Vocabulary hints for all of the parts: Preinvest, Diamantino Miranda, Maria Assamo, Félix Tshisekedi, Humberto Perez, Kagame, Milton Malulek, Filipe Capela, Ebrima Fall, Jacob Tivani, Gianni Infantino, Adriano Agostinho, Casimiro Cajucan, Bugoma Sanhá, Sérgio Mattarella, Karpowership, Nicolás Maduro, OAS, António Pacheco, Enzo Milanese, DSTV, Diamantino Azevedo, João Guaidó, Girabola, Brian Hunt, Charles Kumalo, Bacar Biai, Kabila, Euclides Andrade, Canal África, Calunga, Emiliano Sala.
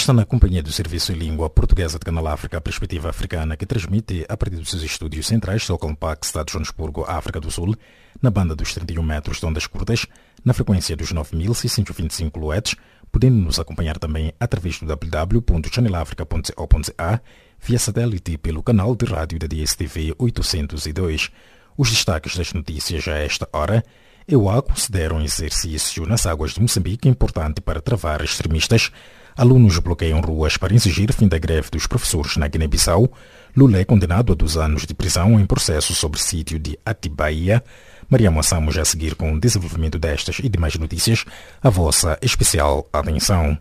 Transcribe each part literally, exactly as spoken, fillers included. Está na companhia do Serviço em Língua Portuguesa de Canal África, a perspectiva africana que transmite a partir dos seus estúdios centrais, Stockholm Park, Estado de Joanesburgo, África do Sul, na banda dos trinta e um metros de ondas curtas, na frequência dos nove mil seiscentos e vinte e cinco kHz, podendo nos acompanhar também através do w w w ponto channel africa ponto co ponto za, via satélite pelo canal de rádio da D S T V oitocentos e dois. Os destaques das notícias a esta hora. Eu a considero um exercício nas águas de Moçambique importante para travar extremistas. Alunos bloqueiam ruas para exigir fim da greve dos professores na Guiné-Bissau. Lula é condenado a dois anos de prisão em processo sobre sítio de Atibaia. Maria Assamo já a seguir com o desenvolvimento destas e demais notícias. A vossa especial atenção.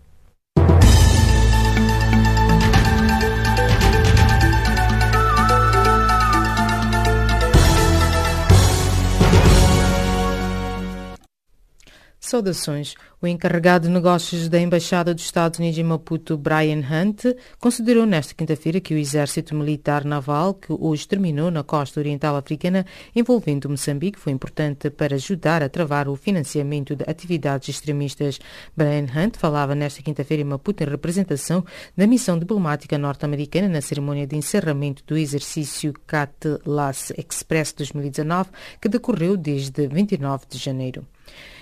Saudações. O encarregado de negócios da Embaixada dos Estados Unidos em Maputo, Brian Hunt, considerou nesta quinta-feira que o exército militar naval, que hoje terminou na costa oriental africana, envolvendo Moçambique, foi importante para ajudar a travar o financiamento de atividades extremistas. Brian Hunt falava nesta quinta-feira em Maputo em representação da missão diplomática norte-americana na cerimónia de encerramento do exercício C A T-L A S Express dois mil e dezanove, que decorreu desde vinte e nove de janeiro.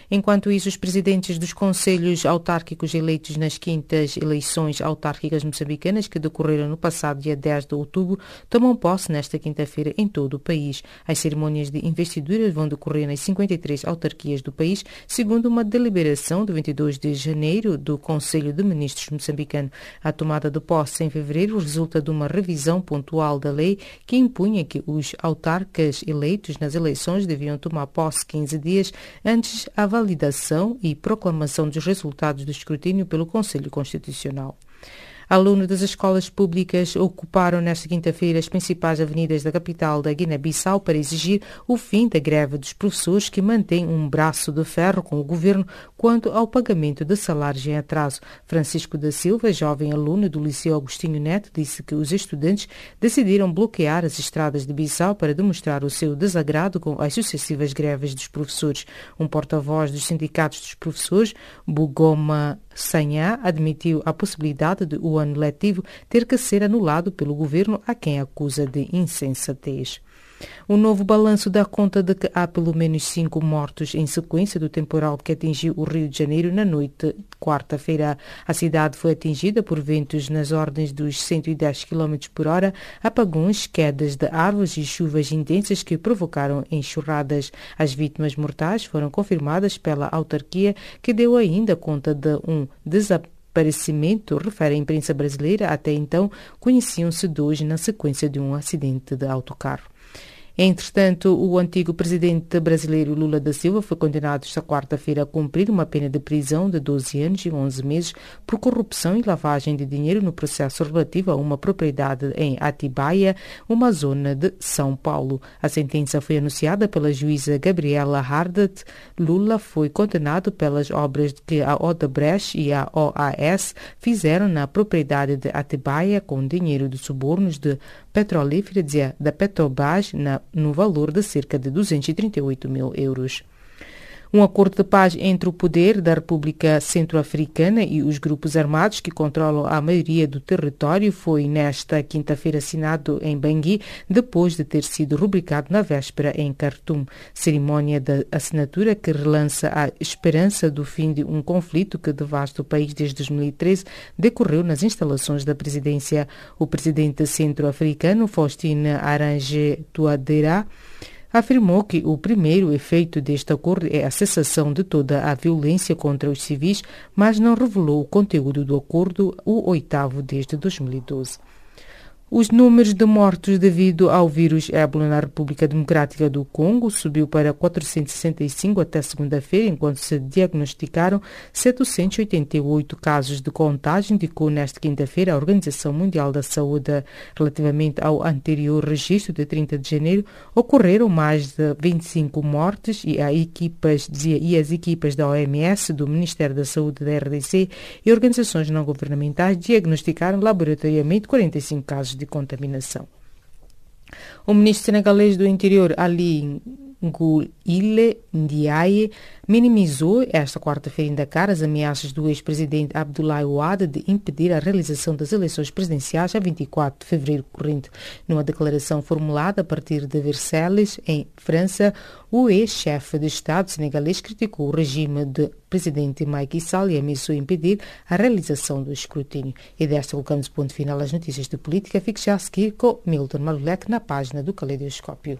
Enquanto isso, os presidentes dos conselhos autárquicos eleitos nas quintas eleições autárquicas moçambicanas, que decorreram no passado dia dez de outubro, tomam posse nesta quinta-feira em todo o país. As cerimônias de investidura vão decorrer nas cinquenta e três autarquias do país, segundo uma deliberação de vinte e dois de janeiro do Conselho de Ministros moçambicano. A tomada de posse em fevereiro resulta de uma revisão pontual da lei que impunha que os autarcas eleitos nas eleições deviam tomar posse quinze dias antes a validação e proclamação dos resultados do escrutínio pelo Conselho Constitucional. Alunos das escolas públicas ocuparam nesta quinta-feira as principais avenidas da capital da Guiné-Bissau para exigir o fim da greve dos professores, que mantém um braço de ferro com o governo quanto ao pagamento de salários em atraso. Francisco da Silva, jovem aluno do Liceu Agostinho Neto, disse que os estudantes decidiram bloquear as estradas de Bissau para demonstrar o seu desagrado com as sucessivas greves dos professores. Um porta-voz dos sindicatos dos professores, Bugoma Sanhá, admitiu a possibilidade de o ano letivo ter que ser anulado pelo governo, a quem acusa de insensatez. O novo balanço dá conta de que há pelo menos cinco mortos em sequência do temporal que atingiu o Rio de Janeiro na noite de quarta-feira. A cidade foi atingida por ventos nas ordens dos cento e dez quilômetros por hora, apagões, quedas de árvores e chuvas intensas que provocaram enxurradas. As vítimas mortais foram confirmadas pela autarquia, que deu ainda conta de um desaparecimento. Desaparecimento, refere a imprensa brasileira, até então conheciam-se dois na sequência de um acidente de autocarro. Entretanto, o antigo presidente brasileiro Lula da Silva foi condenado esta quarta-feira a cumprir uma pena de prisão de doze anos e onze meses por corrupção e lavagem de dinheiro no processo relativo a uma propriedade em Atibaia, uma zona de São Paulo. A sentença foi anunciada pela juíza Gabriela Hardt. Lula foi condenado pelas obras que a Odebrecht e a O A S fizeram na propriedade de Atibaia com dinheiro de subornos de petrolífera da Petrobras na no valor de cerca de duzentos e trinta e oito mil euros. Um acordo de paz entre o poder da República Centro-Africana e os grupos armados que controlam a maioria do território foi nesta quinta-feira assinado em Bangui, depois de ter sido rubricado na véspera em Khartoum. Cerimônia da assinatura que relança a esperança do fim de um conflito que devasta o país desde dois mil e treze decorreu nas instalações da presidência. O presidente centro-africano, Faustin Arangé Touadéra, afirmou que o primeiro efeito deste acordo é a cessação de toda a violência contra os civis, mas não revelou o conteúdo do acordo, o oitavo desde dois mil e doze. Os números de mortos devido ao vírus ébola na República Democrática do Congo subiu para quatrocentos e sessenta e cinco até segunda-feira, enquanto se diagnosticaram setecentos e oitenta e oito casos de contágio, indicou nesta quinta-feira a Organização Mundial da Saúde. Relativamente ao anterior registro de trinta de janeiro, ocorreram mais de vinte e cinco mortes e, a equipas, e as equipas da O M S, do Ministério da Saúde da R D C e organizações não governamentais diagnosticaram laboratoriamente quarenta e cinco casos de contaminação. O ministro senegalês do Interior, Ali Nguile Ndiaye minimizou esta quarta-feira em Dakar as ameaças do ex-presidente Abdoulaye Wade de impedir a realização das eleições presidenciais a vinte e quatro de fevereiro corrente. Numa declaração formulada a partir de Versailles, em França, o ex-chefe de Estado senegalês criticou o regime de presidente Macky Sall e ameaçou impedir a realização do escrutínio. E desta colocamos ponto final às notícias de política. Fique já a seguir com Milton Malulek na página do Caleidoscópio.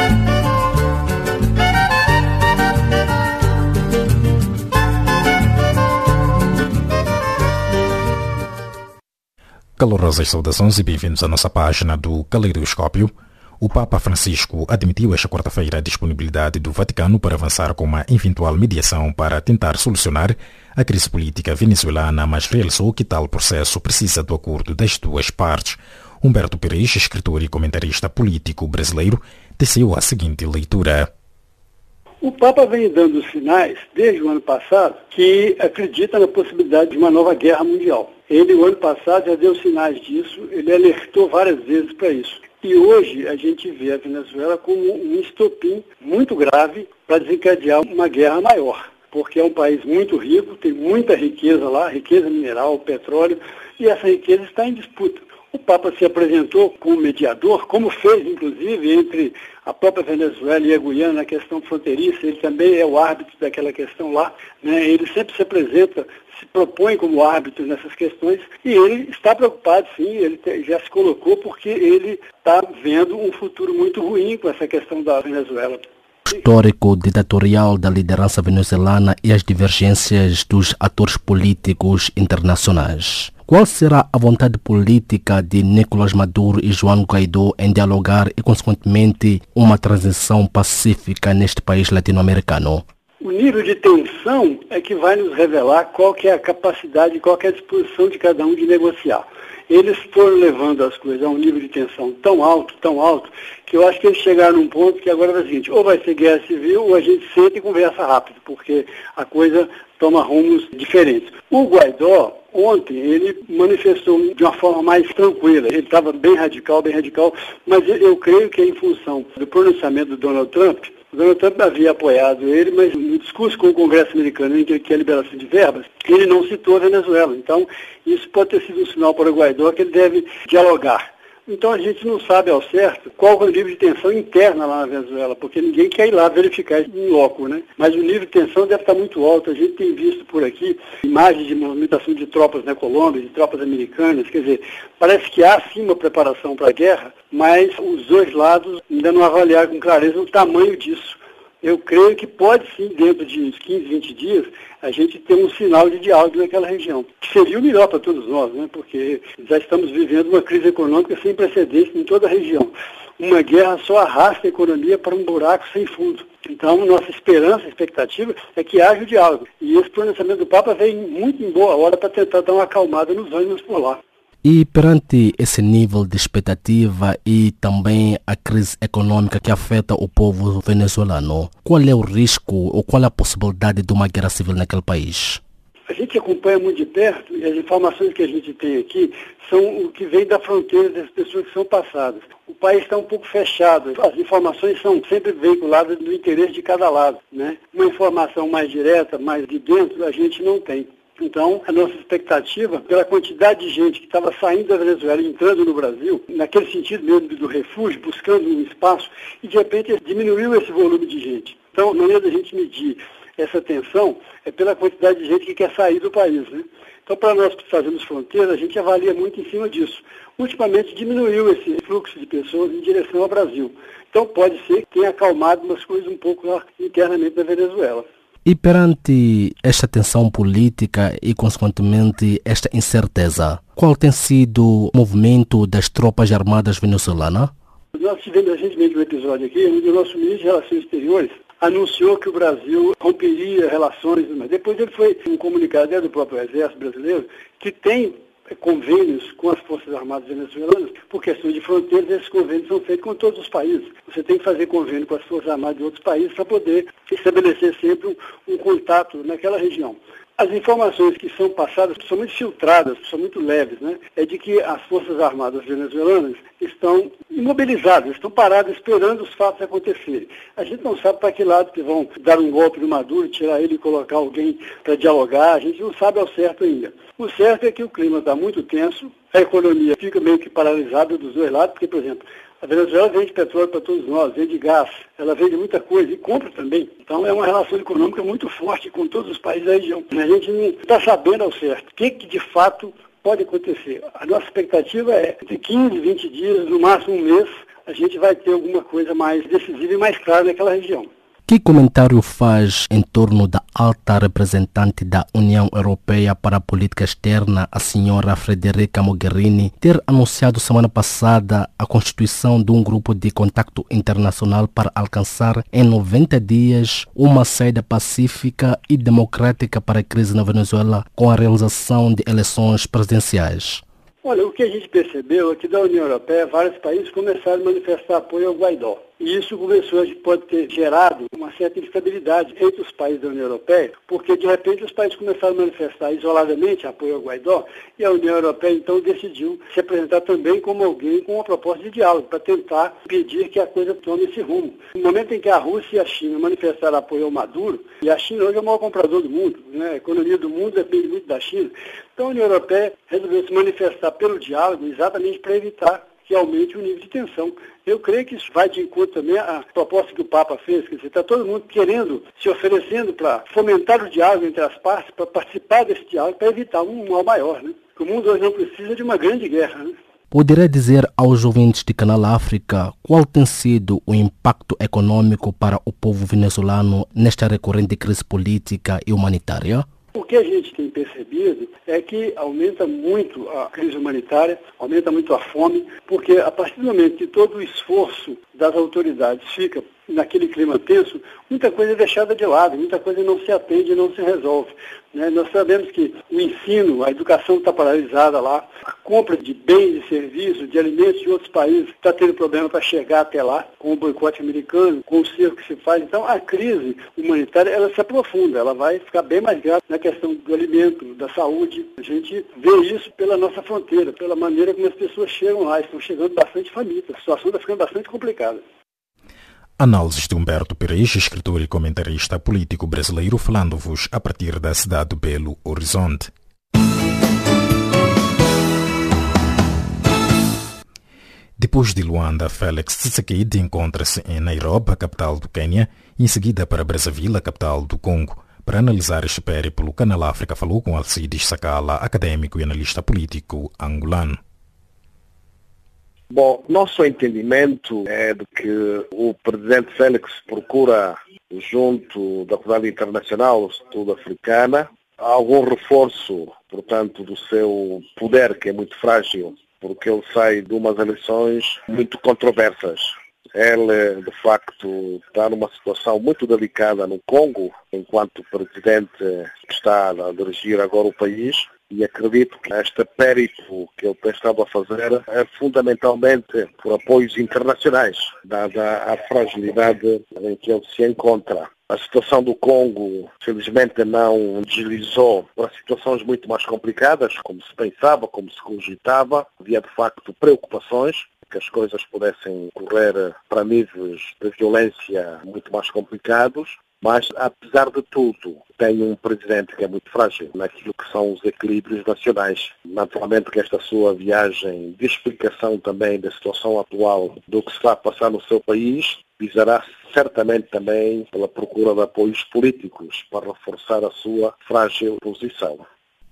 Calorosas saudações e bem-vindos à nossa página do Caleidoscópio. O Papa Francisco admitiu esta quarta-feira a disponibilidade do Vaticano para avançar com uma eventual mediação para tentar solucionar a crise política venezuelana, mas realçou que tal processo precisa do acordo das duas partes. Humberto Perez, escritor e comentarista político brasileiro, teceu a seguinte leitura. O Papa vem dando sinais, desde o ano passado, que acredita na possibilidade de uma nova guerra mundial. Ele, o ano passado, já deu sinais disso, ele alertou várias vezes para isso. E hoje a gente vê a Venezuela como um estopim muito grave para desencadear uma guerra maior, porque é um país muito rico, tem muita riqueza lá, riqueza mineral, petróleo, e essa riqueza está em disputa. O Papa se apresentou como mediador, como fez, inclusive, entre a própria Venezuela e a Guiana na questão fronteiriça. Ele também é o árbitro daquela questão lá, né? Ele sempre se apresenta, se propõe como árbitro nessas questões e ele está preocupado, sim, ele já se colocou porque ele está vendo um futuro muito ruim com essa questão da Venezuela. O histórico ditatorial da liderança venezuelana e as divergências dos atores políticos internacionais. Qual será a vontade política de Nicolás Maduro e João Guaidó em dialogar e, consequentemente, uma transição pacífica neste país latino-americano? O nível de tensão é que vai nos revelar qual que é a capacidade, qual que é a disposição de cada um de negociar. Eles foram levando as coisas a um nível de tensão tão alto, tão alto, que eu acho que eles chegaram num ponto que agora é o seguinte, ou vai ser guerra civil ou a gente senta e conversa rápido, porque a coisa toma rumos diferentes. O Guaidó, ontem, ele manifestou de uma forma mais tranquila. Ele estava bem radical, bem radical, mas eu creio que é em função do pronunciamento do Donald Trump. O Donald Trump havia apoiado ele, mas no discurso com o Congresso americano em que é a liberação de verbas, ele não citou a Venezuela. Então, isso pode ter sido um sinal para o Guaidó que ele deve dialogar. Então, a gente não sabe ao certo qual é o nível de tensão interna lá na Venezuela, porque ninguém quer ir lá verificar isso em loco, né? Mas o nível de tensão deve estar muito alto. A gente tem visto por aqui imagens de movimentação de tropas na Colômbia, de tropas americanas. Quer dizer, parece que há sim uma preparação para a guerra, mas os dois lados ainda não avaliaram com clareza o tamanho disso. Eu creio que pode sim, dentro de uns quinze, vinte dias, a gente ter um sinal de diálogo naquela região, que seria o melhor para todos nós, né? Porque já estamos vivendo uma crise econômica sem precedentes em toda a região. Uma guerra só arrasta a economia para um buraco sem fundo. Então, nossa esperança, expectativa, é que haja o diálogo. E esse pronunciamento do Papa vem muito em boa hora para tentar dar uma acalmada nos ânimos por lá. E perante esse nível de expectativa e também a crise econômica que afeta o povo venezuelano, qual é o risco ou qual é a possibilidade de uma guerra civil naquele país? A gente acompanha muito de perto e as informações que a gente tem aqui são o que vem da fronteira das pessoas que são passadas. O país está um pouco fechado, as informações são sempre veiculadas no interesse de cada lado, né? Uma informação mais direta, mais de dentro, a gente não tem. Então, a nossa expectativa, pela quantidade de gente que estava saindo da Venezuela e entrando no Brasil, naquele sentido mesmo do refúgio, buscando um espaço, e de repente diminuiu esse volume de gente. Então, a maneira da gente medir essa tensão é pela quantidade de gente que quer sair do país, né? Então, para nós que fazemos fronteira, a gente avalia muito em cima disso. Ultimamente, diminuiu esse fluxo de pessoas em direção ao Brasil. Então, pode ser que tenha acalmado umas coisas um pouco lá internamente da Venezuela. E perante esta tensão política e, consequentemente, esta incerteza, qual tem sido o movimento das tropas armadas venezuelanas? Nós tivemos recentemente um episódio aqui onde o nosso ministro de Relações Exteriores anunciou que o Brasil romperia relações, mas depois ele foi um comunicado é do próprio Exército Brasileiro, que tem convênios com as Forças Armadas venezuelanas, por questão de fronteiras, esses convênios são feitos com todos os países. Você tem que fazer convênio com as Forças Armadas de outros países para poder estabelecer sempre um, um contato naquela região. As informações que são passadas são muito filtradas, são muito leves, né? É de que as Forças Armadas venezuelanas estão imobilizadas, estão paradas esperando os fatos acontecerem. A gente não sabe para que lado que vão dar um golpe no Maduro, tirar ele e colocar alguém para dialogar, a gente não sabe ao certo ainda. O certo é que o clima está muito tenso, a economia fica meio que paralisada dos dois lados, porque, por exemplo, a Venezuela vende petróleo para todos nós, vende gás, ela vende muita coisa e compra também. Então é uma relação econômica muito forte com todos os países da região. A gente não está sabendo ao certo o que, que de fato pode acontecer. A nossa expectativa é que entre quinze, vinte dias, no máximo um mês, a gente vai ter alguma coisa mais decisiva e mais clara naquela região. Que comentário faz em torno da alta representante da União Europeia para a Política Externa, a senhora Frederica Mogherini, ter anunciado semana passada a constituição de um grupo de contacto internacional para alcançar em noventa dias uma saída pacífica e democrática para a crise na Venezuela com a realização de eleições presidenciais? Olha, o que a gente percebeu é que da União Europeia vários países começaram a manifestar apoio ao Guaidó. E isso começou a pode ter gerado uma certa instabilidade entre os países da União Europeia, porque de repente os países começaram a manifestar isoladamente apoio ao Guaidó e a União Europeia então decidiu se apresentar também como alguém com uma proposta de diálogo para tentar impedir que a coisa tome esse rumo. No momento em que a Rússia e a China manifestaram apoio ao Maduro, e a China hoje é o maior comprador do mundo, né? A economia do mundo depende muito da China, então a União Europeia resolveu se manifestar pelo diálogo exatamente para evitar que aumente o nível de tensão. Eu creio que isso vai de encontro também à proposta que o Papa fez, quer dizer, está todo mundo querendo, se oferecendo para fomentar o diálogo entre as partes, para participar desse diálogo, para evitar um mal maior, né? O mundo hoje não precisa de uma grande guerra, né? Poderá dizer aos ouvintes de Canal África qual tem sido o impacto econômico para o povo venezuelano nesta recorrente crise política e humanitária? O que a gente tem percebido é que aumenta muito a crise humanitária, aumenta muito a fome, porque a partir do momento que todo o esforço das autoridades fica naquele clima tenso, muita coisa é deixada de lado, muita coisa não se atende, não se resolve, né? Nós sabemos que o ensino, a educação está paralisada lá, a compra de bens e serviços, de alimentos de outros países está tendo problema para chegar até lá, com o boicote americano, com o cerco que se faz. Então a crise humanitária ela se aprofunda, ela vai ficar bem mais grave na questão do alimento, da saúde. A gente vê isso pela nossa fronteira, pela maneira como as pessoas chegam lá, estão chegando bastante famintas, a situação está ficando bastante complicada. Análise de Humberto Perez, escritor e comentarista político brasileiro, falando-vos a partir da cidade do Belo Horizonte. Depois de Luanda, Félix Tshisekedi encontra-se em Nairobi, capital do Quênia, e em seguida para Brazzaville, a capital do Congo. Para analisar este périplo, Canal África falou com Alcides Sakala, acadêmico e analista político angolano. Bom, nosso entendimento é de que o presidente Félix procura, junto da comunidade internacional sul-africana, algum reforço, portanto, do seu poder, que é muito frágil, porque ele sai de umas eleições muito controversas. Ele, de facto, está numa situação muito delicada no Congo, enquanto presidente que está a dirigir agora o país. E acredito que este périplo que ele tem estado a fazer é fundamentalmente por apoios internacionais, dada a fragilidade em que ele se encontra. A situação do Congo, felizmente, não deslizou para situações muito mais complicadas, como se pensava, como se cogitava. Havia, de facto, preocupações que as coisas pudessem correr para níveis de violência muito mais complicados. Mas, apesar de tudo, tem um presidente que é muito frágil naquilo que são os equilíbrios nacionais. Naturalmente que esta sua viagem de explicação também da situação atual do que se está a passar no seu país visará certamente também pela procura de apoios políticos para reforçar a sua frágil posição.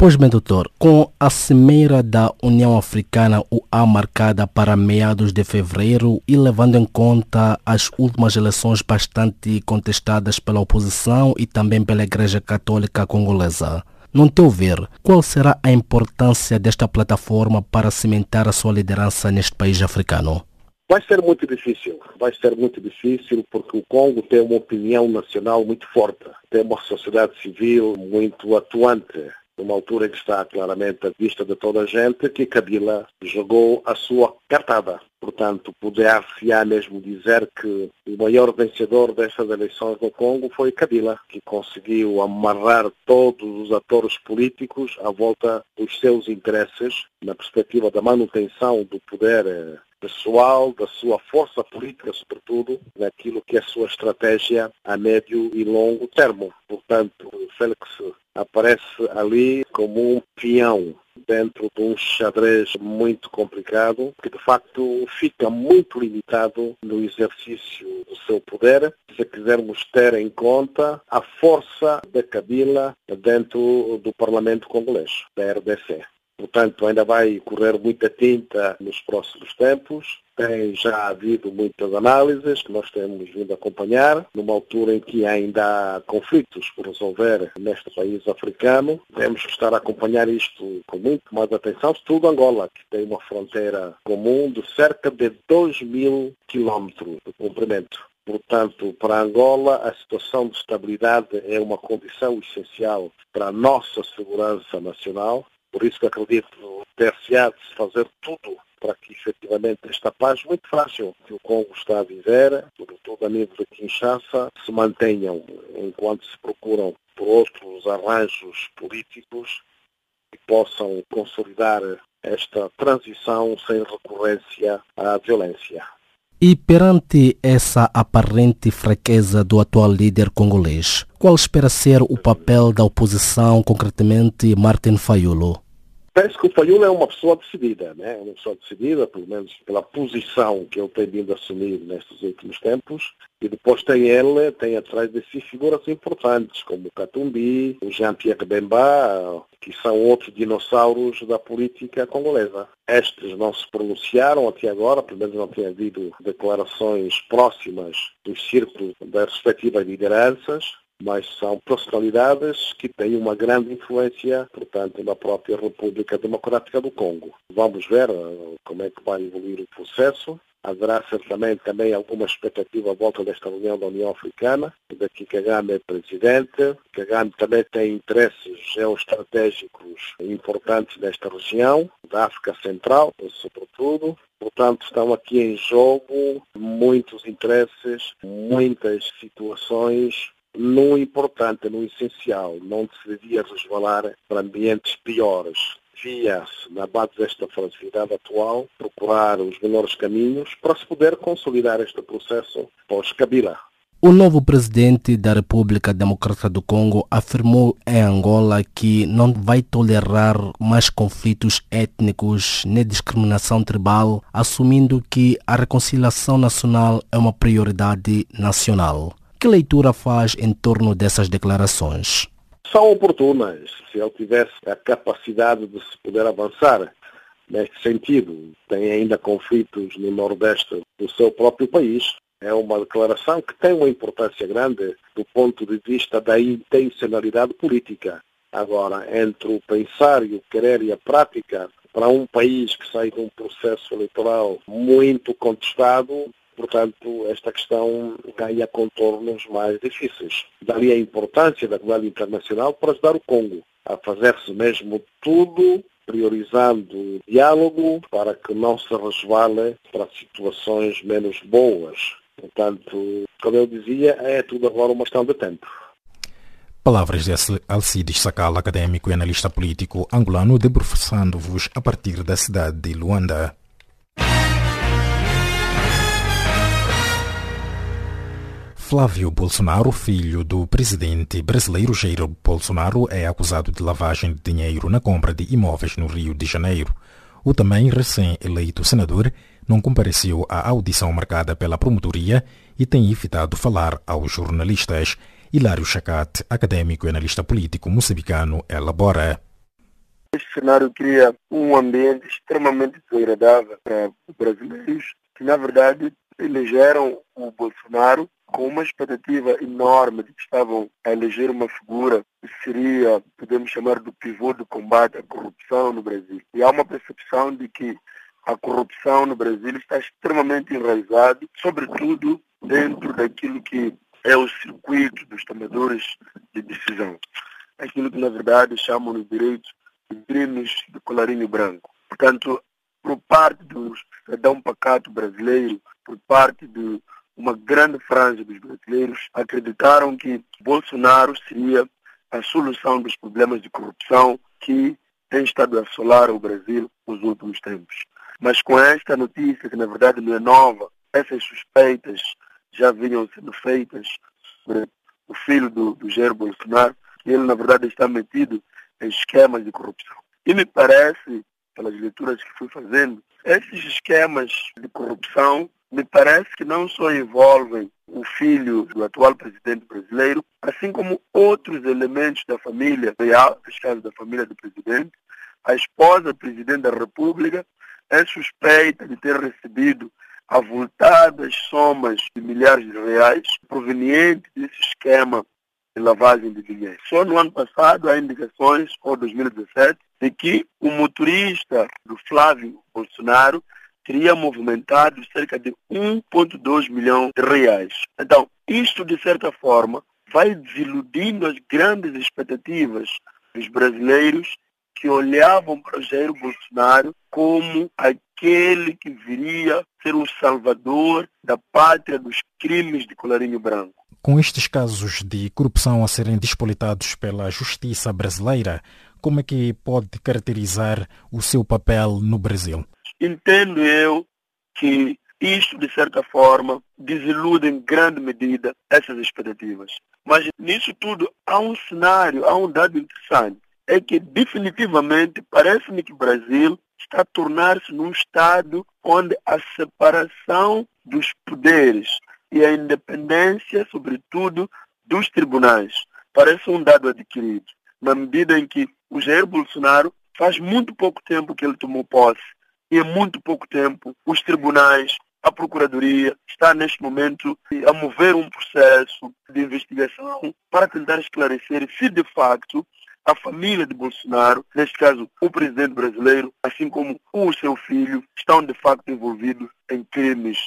Pois bem, doutor, com a cimeira da União Africana, U A, marcada para meados de fevereiro e levando em conta as últimas eleições bastante contestadas pela oposição e também pela Igreja Católica Congolesa, no teu ver, qual será a importância desta plataforma para cimentar a sua liderança neste país africano? Vai ser muito difícil, vai ser muito difícil porque o Congo tem uma opinião nacional muito forte, tem uma sociedade civil muito atuante, numa altura em que está claramente à vista de toda a gente que Kabila jogou a sua cartada. Portanto, poder-se-á mesmo dizer que o maior vencedor destas eleições no Congo foi Kabila, que conseguiu amarrar todos os atores políticos à volta dos seus interesses, na perspectiva da manutenção do poder pessoal, da sua força política, sobretudo, naquilo que é a sua estratégia a médio e longo termo. Portanto, Félix aparece ali como um peão dentro de um xadrez muito complicado, que de facto fica muito limitado no exercício do seu poder, se quisermos ter em conta a força da Kabila dentro do Parlamento Congolês, da R D C. Portanto, ainda vai correr muita tinta nos próximos tempos. Tem já havido muitas análises que nós temos vindo a acompanhar, numa altura em que ainda há conflitos por resolver neste país africano. Temos que estar a acompanhar isto com muito mais atenção, sobretudo Angola, que tem uma fronteira comum de cerca de dois mil quilómetros de comprimento. Portanto, para Angola, a situação de estabilidade é uma condição essencial para a nossa segurança nacional. Por isso que acredito ter-se-á de se fazer tudo para que efetivamente esta paz muito frágil que o Congo está a viver, sobretudo a nível de Kinshasa, se mantenham enquanto se procuram por outros arranjos políticos que possam consolidar esta transição sem recorrência à violência. E perante essa aparente fraqueza do atual líder congolês, qual espera ser o papel da oposição, concretamente Martin Fayulo? Penso que o Fayulo é uma pessoa decidida, né? Uma pessoa decidida, pelo menos pela posição que ele tem vindo a assumir nestes últimos tempos. E depois tem ele, tem atrás de si figuras importantes, como o Katumbi, o Jean-Pierre Bemba, que são outros dinossauros da política congolesa. Estes não se pronunciaram até agora, pelo menos não tem havido declarações próximas dos círculos das respectivas lideranças, mas são personalidades que têm uma grande influência, portanto, na própria República Democrática do Congo. Vamos ver como é que vai evoluir o processo. Haverá certamente também alguma expectativa à volta desta reunião da União Africana, daqui Kagame é presidente. Kagame também tem interesses geoestratégicos importantes nesta região, da África Central, sobretudo. Portanto, estão aqui em jogo muitos interesses, muitas situações. No importante, no essencial, não se devia resvalar para ambientes piores. Devia-se, na base desta fragilidade atual, procurar os melhores caminhos para se poder consolidar este processo pós-Kabila. O novo presidente da República Democrática do Congo afirmou em Angola que não vai tolerar mais conflitos étnicos nem discriminação tribal, assumindo que a reconciliação nacional é uma prioridade nacional. Que leitura faz em torno dessas declarações? São oportunas, se ele tivesse a capacidade de se poder avançar neste sentido. Tem ainda conflitos no Nordeste do seu próprio país. É uma declaração que tem uma importância grande do ponto de vista da intencionalidade política. Agora, entre o pensar e o querer e a prática, para um país que sai de um processo eleitoral muito contestado, portanto, esta questão ganha contornos mais difíceis. Daí a importância da comunidade internacional para ajudar o Congo a fazer-se mesmo tudo, priorizando o diálogo para que não se resvale para situações menos boas. Portanto, como eu dizia, é tudo agora uma questão de tempo. Palavras de Alcides Sakala, académico e analista político angolano, debruçando-vos a partir da cidade de Luanda. Flávio Bolsonaro, filho do presidente brasileiro Jair Bolsonaro, é acusado de lavagem de dinheiro na compra de imóveis no Rio de Janeiro. O também recém-eleito senador não compareceu à audição marcada pela promotoria e tem evitado falar aos jornalistas. Hilário Chacate, académico e analista político moçambicano, elabora. Este cenário cria um ambiente extremamente desagradável para os brasileiros, que na verdade elegeram o Bolsonaro com uma expectativa enorme de que estavam a eleger uma figura que seria, podemos chamar, do pivô do combate à corrupção no Brasil. E há uma percepção de que a corrupção no Brasil está extremamente enraizada, sobretudo dentro daquilo que é o circuito dos tomadores de decisão. Aquilo que, na verdade, chamam no direito de crimes de colarinho branco. Portanto, por parte do cidadão pacato brasileiro, por parte de uma grande franja dos brasileiros, acreditaram que Bolsonaro seria a solução dos problemas de corrupção que tem estado a assolar o Brasil nos últimos tempos. Mas com esta notícia, que na verdade não é nova, essas suspeitas já vinham sendo feitas sobre o filho do, do Jair Bolsonaro, que ele na verdade está metido em esquemas de corrupção. E me parece, pelas leituras que fui fazendo, esses esquemas de corrupção me parece que não só envolvem o filho do atual presidente brasileiro, assim como outros elementos da família real, no caso da família do presidente. A esposa do presidente da República é suspeita de ter recebido avultadas somas de milhares de reais provenientes desse esquema de lavagem de dinheiro. Só no ano passado há indicações, ou dois mil e dezassete, de que o motorista do Flávio Bolsonaro teria movimentado cerca de um vírgula dois milhão de reais. Então, isto de certa forma vai desiludindo as grandes expectativas dos brasileiros que olhavam para Jair Bolsonaro como aquele que viria ser o salvador da pátria dos crimes de colarinho branco. Com estes casos de corrupção a serem despolitados pela justiça brasileira, como é que pode caracterizar o seu papel no Brasil? Entendo eu que isto, de certa forma, desilude em grande medida essas expectativas. Mas nisso tudo há um cenário, há um dado interessante. É que definitivamente parece-me que o Brasil está a tornar-se num estado onde a separação dos poderes e a independência, sobretudo, dos tribunais, parece um dado adquirido. Na medida em que o Jair Bolsonaro faz muito pouco tempo que ele tomou posse. E em muito pouco tempo, os tribunais, a Procuradoria, está neste momento a mover um processo de investigação para tentar esclarecer se, de facto, a família de Bolsonaro, neste caso o presidente brasileiro, assim como o seu filho, estão, de facto, envolvidos em crimes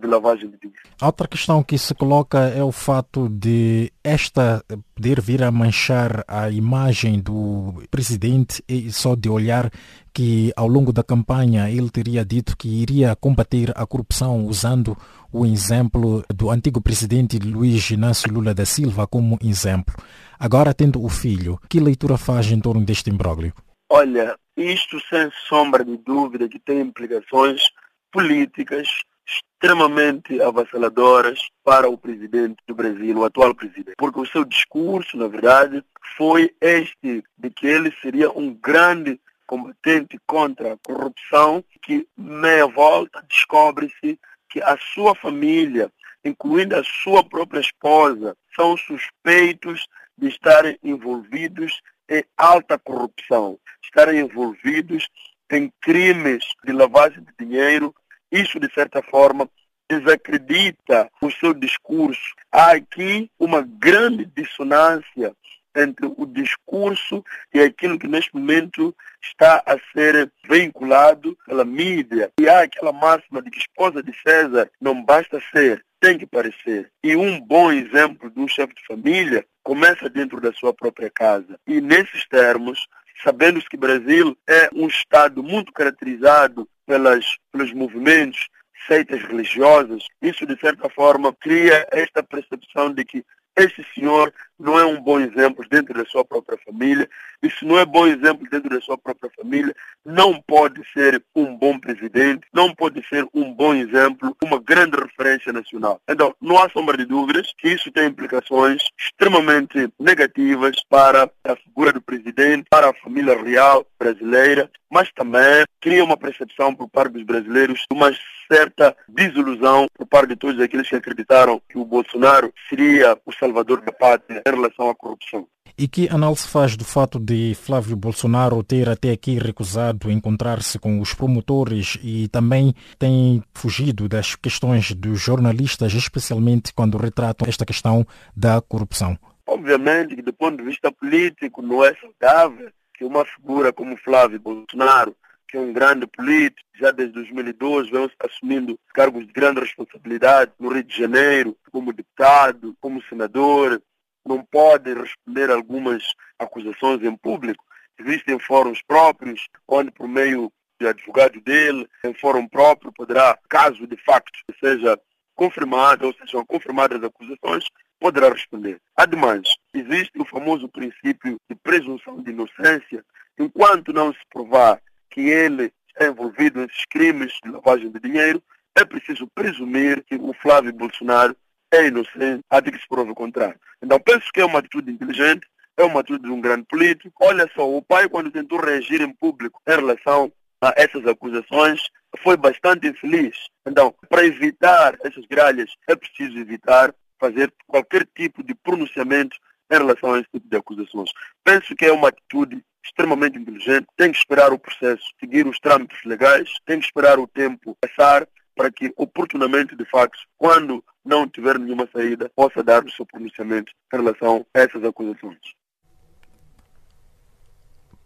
de lavagem de dinheiro. Outra questão que se coloca é o fato de esta poder vir a manchar a imagem do presidente, e só de olhar que ao longo da campanha ele teria dito que iria combater a corrupção usando o exemplo do antigo presidente Luiz Inácio Lula da Silva como exemplo. Agora, tendo o filho, que leitura faz em torno deste imbróglio? Olha, isto sem sombra de dúvida que tem implicações políticas extremamente avassaladoras para o presidente do Brasil, o atual presidente. Porque o seu discurso, na verdade, foi este, de que ele seria um grande combatente contra a corrupção, que meia volta descobre-se que a sua família, incluindo a sua própria esposa, são suspeitos de estarem envolvidos em alta corrupção, estarem envolvidos em crimes de lavagem de dinheiro. Isso, de certa forma, desacredita o seu discurso. Há aqui uma grande dissonância entre o discurso e aquilo que, neste momento, está a ser vinculado pela mídia. E há aquela máxima de que esposa de César não basta ser, tem que parecer. E um bom exemplo de um chefe de família começa dentro da sua própria casa. E, nesses termos, sabendo-se que o Brasil é um Estado muito caracterizado pelas, pelos movimentos, seitas religiosas, isso de certa forma cria esta percepção de que este senhor não é um bom exemplo dentro da sua própria família, e se não é bom exemplo dentro da sua própria família, não pode ser um bom presidente, não pode ser um bom exemplo, uma grande referência nacional. Então, não há sombra de dúvidas que isso tem implicações extremamente negativas para a figura do presidente, para a família real brasileira, mas também cria uma percepção por parte dos brasileiros de uma certa desilusão por parte de todos aqueles que acreditaram que o Bolsonaro seria o salvador da pátria em relação à corrupção. E que análise faz do fato de Flávio Bolsonaro ter até aqui recusado encontrar-se com os promotores e também tem fugido das questões dos jornalistas, especialmente quando retratam esta questão da corrupção? Obviamente que do ponto de vista político não é saudável que uma figura como Flávio Bolsonaro, que é um grande político, já desde dois mil e doze vem assumindo cargos de grande responsabilidade no Rio de Janeiro, como deputado, como senador, não pode responder algumas acusações em público. Existem fóruns próprios, onde por meio de advogado dele, em fórum próprio, poderá, caso de facto seja confirmado ou sejam confirmadas as acusações, poderá responder. Ademais, existe o famoso princípio de presunção de inocência, enquanto não se provar que ele está envolvido nesses crimes de lavagem de dinheiro, é preciso presumir que o Flávio Bolsonaro é inocente até que se prove o contrário. Então, penso que é uma atitude inteligente, é uma atitude de um grande político. Olha só, o pai, quando tentou reagir em público em relação a essas acusações, foi bastante infeliz. Então, para evitar essas gralhas, é preciso evitar fazer qualquer tipo de pronunciamento em relação a esse tipo de acusações. Penso que é uma atitude extremamente inteligente, tem que esperar o processo, seguir os trâmites legais, tem que esperar o tempo passar para que, oportunamente, de facto, quando não tiver nenhuma saída, possa dar o seu pronunciamento em relação a essas acusações.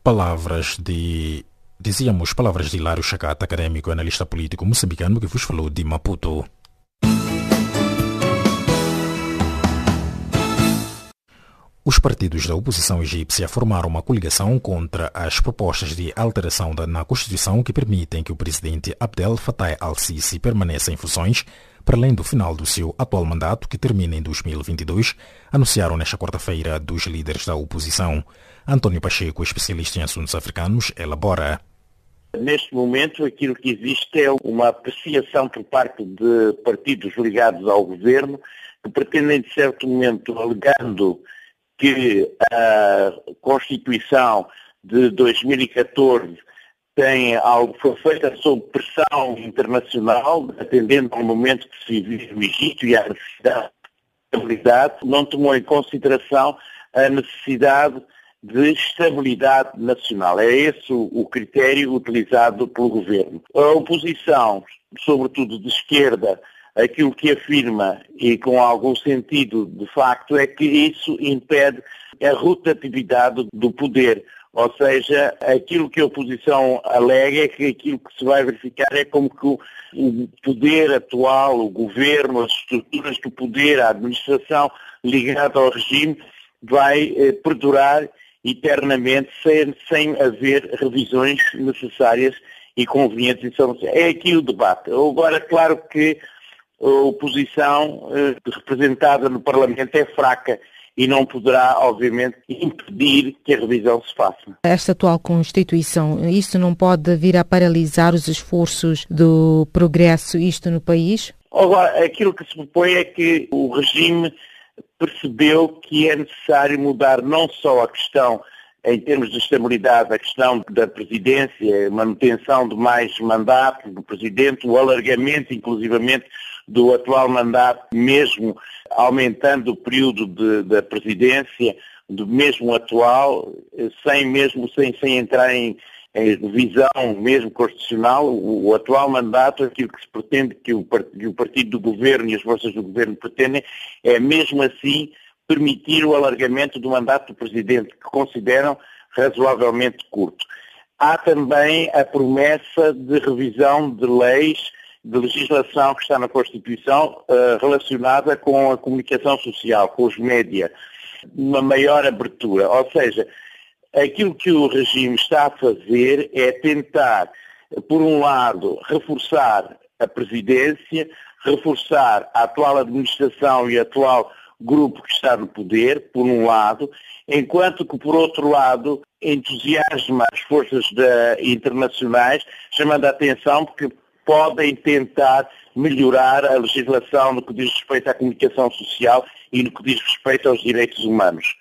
Palavras de... Dizíamos palavras de Hilário Chacate, académico e analista político moçambicano, que vos falou de Maputo. Os partidos da oposição egípcia formaram uma coligação contra as propostas de alteração na Constituição que permitem que o presidente Abdel Fattah al-Sisi permaneça em funções para além do final do seu atual mandato, que termina em dois mil e vinte e dois, anunciaram nesta quarta-feira dos líderes da oposição. António Pacheco, especialista em assuntos africanos, elabora. Neste momento, aquilo que existe é uma apreciação por parte de partidos ligados ao governo que pretendem, de certo momento, alegando que a Constituição de dois mil e catorze tem algo que foi feita sob pressão internacional, atendendo ao momento que se vive no Egito e à necessidade de estabilidade, não tomou em consideração a necessidade de estabilidade nacional. É esse o critério utilizado pelo governo. A oposição, sobretudo de esquerda, aquilo que afirma, e com algum sentido de facto, é que isso impede a rotatividade do poder. Ou seja, aquilo que a oposição alega é que aquilo que se vai verificar é como que o poder atual, o governo, as estruturas do poder, a administração ligada ao regime, vai perdurar eternamente sem, sem haver revisões necessárias e convenientes. É aqui o debate. Agora, claro que a oposição eh, representada no Parlamento é fraca e não poderá, obviamente, impedir que a revisão se faça. Esta atual Constituição, isto não pode vir a paralisar os esforços do progresso, isto no país? Agora, aquilo que se propõe é que o regime percebeu que é necessário mudar não só a questão, em termos de estabilidade, a questão da presidência, a manutenção de mais mandatos do presidente, o alargamento, inclusivamente, do atual mandato, mesmo aumentando o período de, da presidência, do mesmo atual, sem mesmo sem, sem entrar em, em revisão mesmo constitucional, o, o atual mandato, aquilo que se pretende, que o, que o partido do governo e as forças do governo pretendem, é mesmo assim permitir o alargamento do mandato do presidente, que consideram razoavelmente curto. Há também a promessa de revisão de leis, de legislação que está na Constituição uh, relacionada com a comunicação social, com os média, uma maior abertura. Ou seja, aquilo que o regime está a fazer é tentar, por um lado, reforçar a presidência, reforçar a atual administração e a atual grupo que está no poder, por um lado, enquanto que, por outro lado, entusiasma as forças de, internacionais, chamando a atenção porque podem tentar melhorar a legislação no que diz respeito à comunicação social e no que diz respeito aos direitos humanos.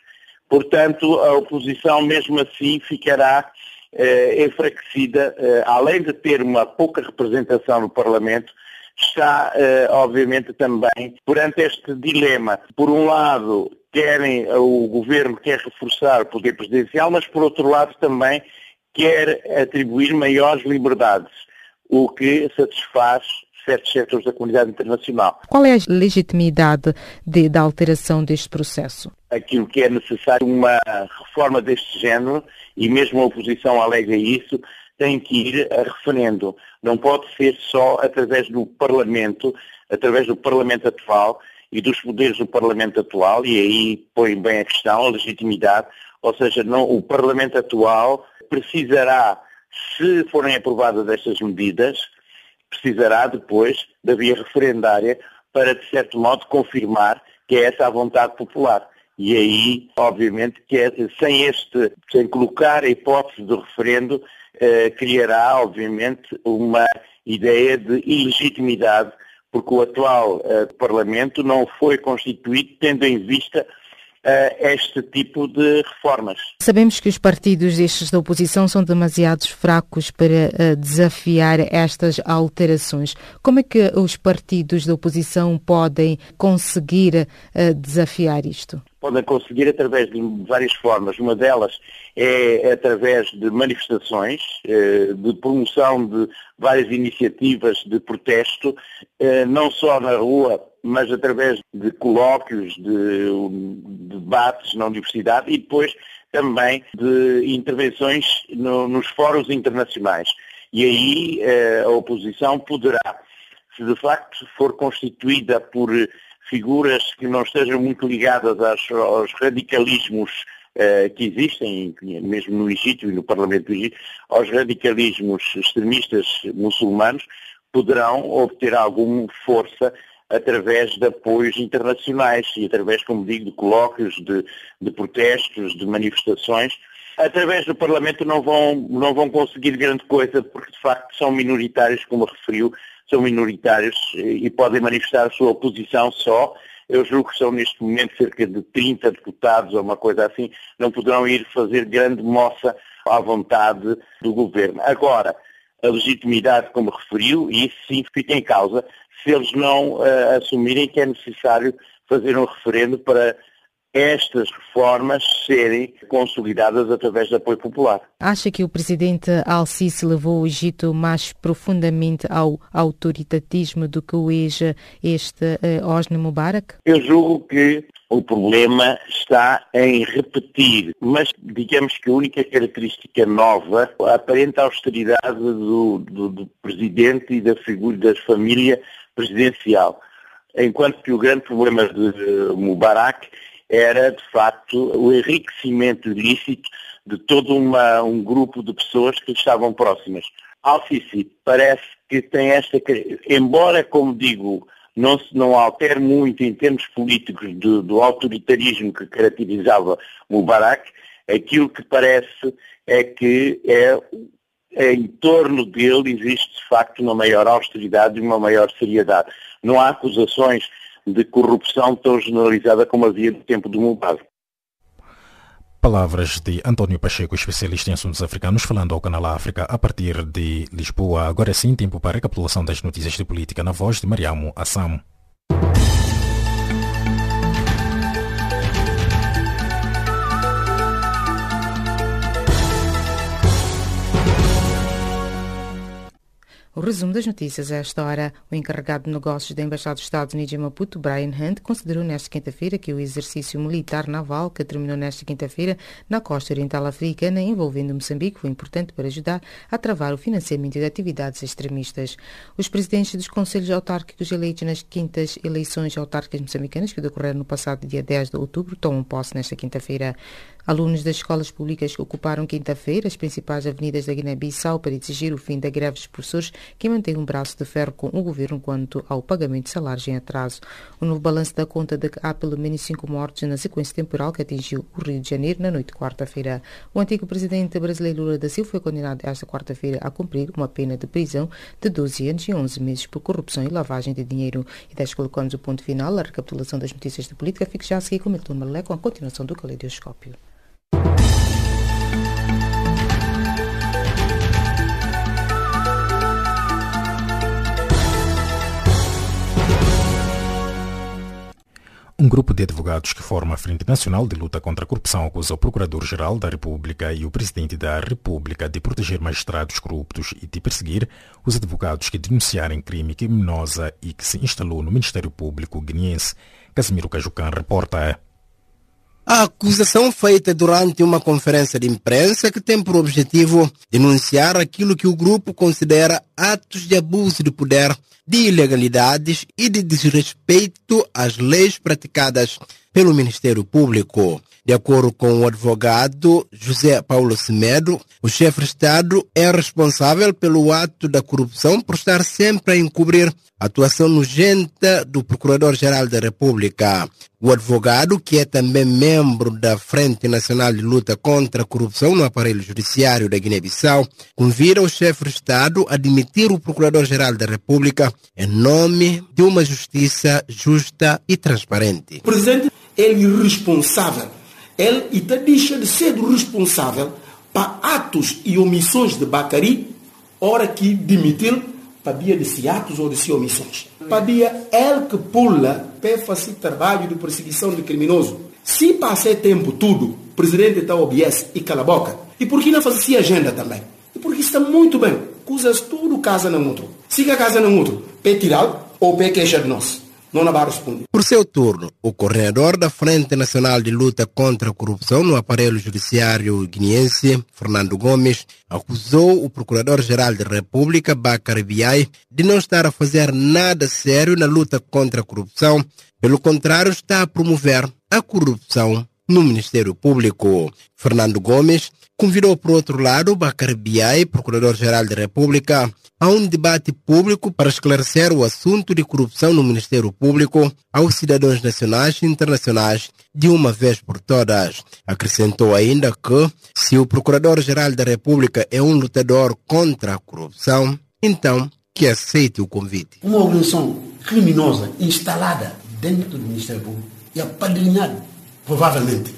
Portanto, a oposição, mesmo assim, ficará eh, enfraquecida, eh, além de ter uma pouca representação no Parlamento, está, eh, obviamente, também perante este dilema. Por um lado, querem, o governo quer reforçar o poder presidencial, mas, por outro lado, também quer atribuir maiores liberdades, o que satisfaz certos setores da comunidade internacional. Qual é a legitimidade de, da alteração deste processo? Aquilo que é necessário, uma reforma deste género, e mesmo a oposição alega isso, tem que ir a referendo. Não pode ser só através do Parlamento, através do Parlamento atual e dos poderes do Parlamento atual, e aí põe bem a questão, a legitimidade, ou seja, não, o Parlamento atual precisará, se forem aprovadas estas medidas, precisará depois da via referendária para, de certo modo, confirmar que é essa a vontade popular. E aí, obviamente, que é, sem este, sem colocar a hipótese do referendo, eh, criará, obviamente, uma ideia de ilegitimidade, porque o atual eh, Parlamento não foi constituído tendo em vista este tipo de reformas. Sabemos que os partidos estes da oposição são demasiado fracos para desafiar estas alterações. Como é que os partidos da oposição podem conseguir desafiar isto? Podem conseguir através de várias formas. Uma delas é através de manifestações, de promoção de várias iniciativas de protesto, não só na rua, mas através de colóquios, de debates na universidade e depois também de intervenções no, nos fóruns internacionais. E aí eh, a oposição poderá, se de facto for constituída por figuras que não estejam muito ligadas aos, aos radicalismos eh, que existem, mesmo no Egito e no Parlamento do Egito, aos radicalismos extremistas muçulmanos, poderão obter alguma força através de apoios internacionais e através, como digo, de colóquios, de, de protestos, de manifestações. Através do Parlamento não vão, não vão conseguir grande coisa, porque de facto são minoritários, como referiu, são minoritários e podem manifestar a sua oposição só. Eu julgo que são neste momento cerca de trinta deputados ou uma coisa assim, não poderão ir fazer grande moça à vontade do governo. Agora, a legitimidade, como referiu, e isso sim fica em causa, se eles não uh, assumirem que é necessário fazer um referendo para estas reformas serem consolidadas através de apoio popular. Acha que o presidente Al-Sisi levou o Egito mais profundamente ao autoritarismo do que o ex este uh, Hosni Mubarak? Eu julgo que o problema está em repetir, mas digamos que a única característica nova, a aparente austeridade do, do, do presidente e da figura da família presidencial, enquanto que o grande problema de Mubarak era, de facto, o enriquecimento ilícito de todo uma, um grupo de pessoas que estavam próximas. Al-Sisi parece que tem esta... Embora, como digo, não, não altere muito em termos políticos do, do autoritarismo que caracterizava Mubarak, aquilo que parece é que é, é em torno dele existe, de facto, uma maior austeridade e uma maior seriedade. Não há acusações de corrupção tão generalizada como havia no tempo do Mubarak. Palavras de António Pacheco, especialista em assuntos africanos, falando ao Canal África a partir de Lisboa. Agora sim, tempo para a recapitulação das notícias de política na voz de Maria Assamo. O resumo das notícias a esta hora. O encarregado de negócios da Embaixada dos Estados Unidos em Maputo, Brian Hunt, considerou nesta quinta-feira que o exercício militar naval que terminou nesta quinta-feira na costa oriental africana, envolvendo Moçambique, foi importante para ajudar a travar o financiamento de atividades extremistas. Os presidentes dos conselhos autárquicos eleitos nas quintas eleições autárquicas moçambicanas, que decorreram no passado dia dez de outubro, tomam posse nesta quinta-feira. Alunos das escolas públicas ocuparam quinta-feira as principais avenidas da Guiné-Bissau para exigir o fim da greve dos professores, que mantém um braço de ferro com o governo quanto ao pagamento de salários em atraso. O novo balanço dá conta de que há pelo menos cinco mortes na sequência temporal que atingiu o Rio de Janeiro na noite de quarta-feira. O antigo presidente brasileiro Lula da Silva foi condenado esta quarta-feira a cumprir uma pena de prisão de doze anos e onze meses por corrupção e lavagem de dinheiro. E desta colocamos o ponto final. A recapitulação das notícias de política fica já a seguir com Milton Malulek com a continuação do Caleidoscópio. Um grupo de advogados que forma a Frente Nacional de Luta contra a Corrupção acusa o Procurador-Geral da República e o Presidente da República de proteger magistrados corruptos e de perseguir os advogados que denunciarem crime criminosa e que se instalou no Ministério Público guineense. Casimiro Cajucan reporta. A acusação feita durante uma conferência de imprensa que tem por objetivo denunciar aquilo que o grupo considera atos de abuso de poder, de ilegalidades e de desrespeito às leis praticadas pelo Ministério Público. De acordo com o advogado José Paulo Semedo, o chefe de Estado é responsável pelo ato da corrupção por estar sempre a encobrir a atuação nojenta do Procurador-Geral da República. O advogado, que é também membro da Frente Nacional de Luta contra a Corrupção no Aparelho Judiciário da Guiné-Bissau, convida o chefe de Estado a demitir o Procurador-Geral da República em nome de uma justiça justa e transparente. Presidente, ele é responsável. Ele está deixando de ser responsável para atos e omissões de Bacari, hora que demitiu para dia de atos ou de omissões. Para dia, ele que pula para fazer trabalho de perseguição de criminoso. Se passar tempo tudo, o presidente está obedece e cala a boca. E por que não fazer agenda também? E porque está muito bem. Coisas tudo casa no outro. Siga a casa no outro, para tirar ou para queixar de nós. Por seu turno, o coordenador da Frente Nacional de Luta contra a Corrupção no Aparelho Judiciário guineense, Fernando Gomes, acusou o Procurador-Geral da República, Bacar Biai, de não estar a fazer nada sério na luta contra a corrupção. Pelo contrário, está a promover a corrupção no Ministério Público. Fernando Gomes convidou, por outro lado, Bacar Biai, Procurador-Geral da República, a um debate público para esclarecer o assunto de corrupção no Ministério Público aos cidadãos nacionais e internacionais de uma vez por todas. Acrescentou ainda que, se o Procurador-Geral da República é um lutador contra a corrupção, então que aceite o convite. Uma organização criminosa instalada dentro do Ministério Público e apadrinhada, provavelmente,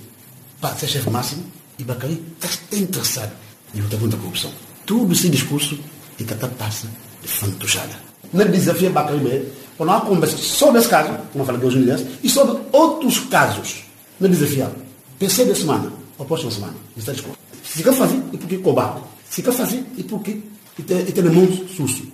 para ser chefe máximo, e Bacari está interessado em lutar contra a corrupção. Todo esse discurso é que está passa de fantochada. Não desafia Bacari, para não há conversa sobre esse caso, como eu falei de hoje em dia, e sobre outros casos. Não desafia. Pensei da semana, ou próxima semana, está discurso. Se quer fazer, é porque combate. Se quer fazer, é porque tem um mundo susto.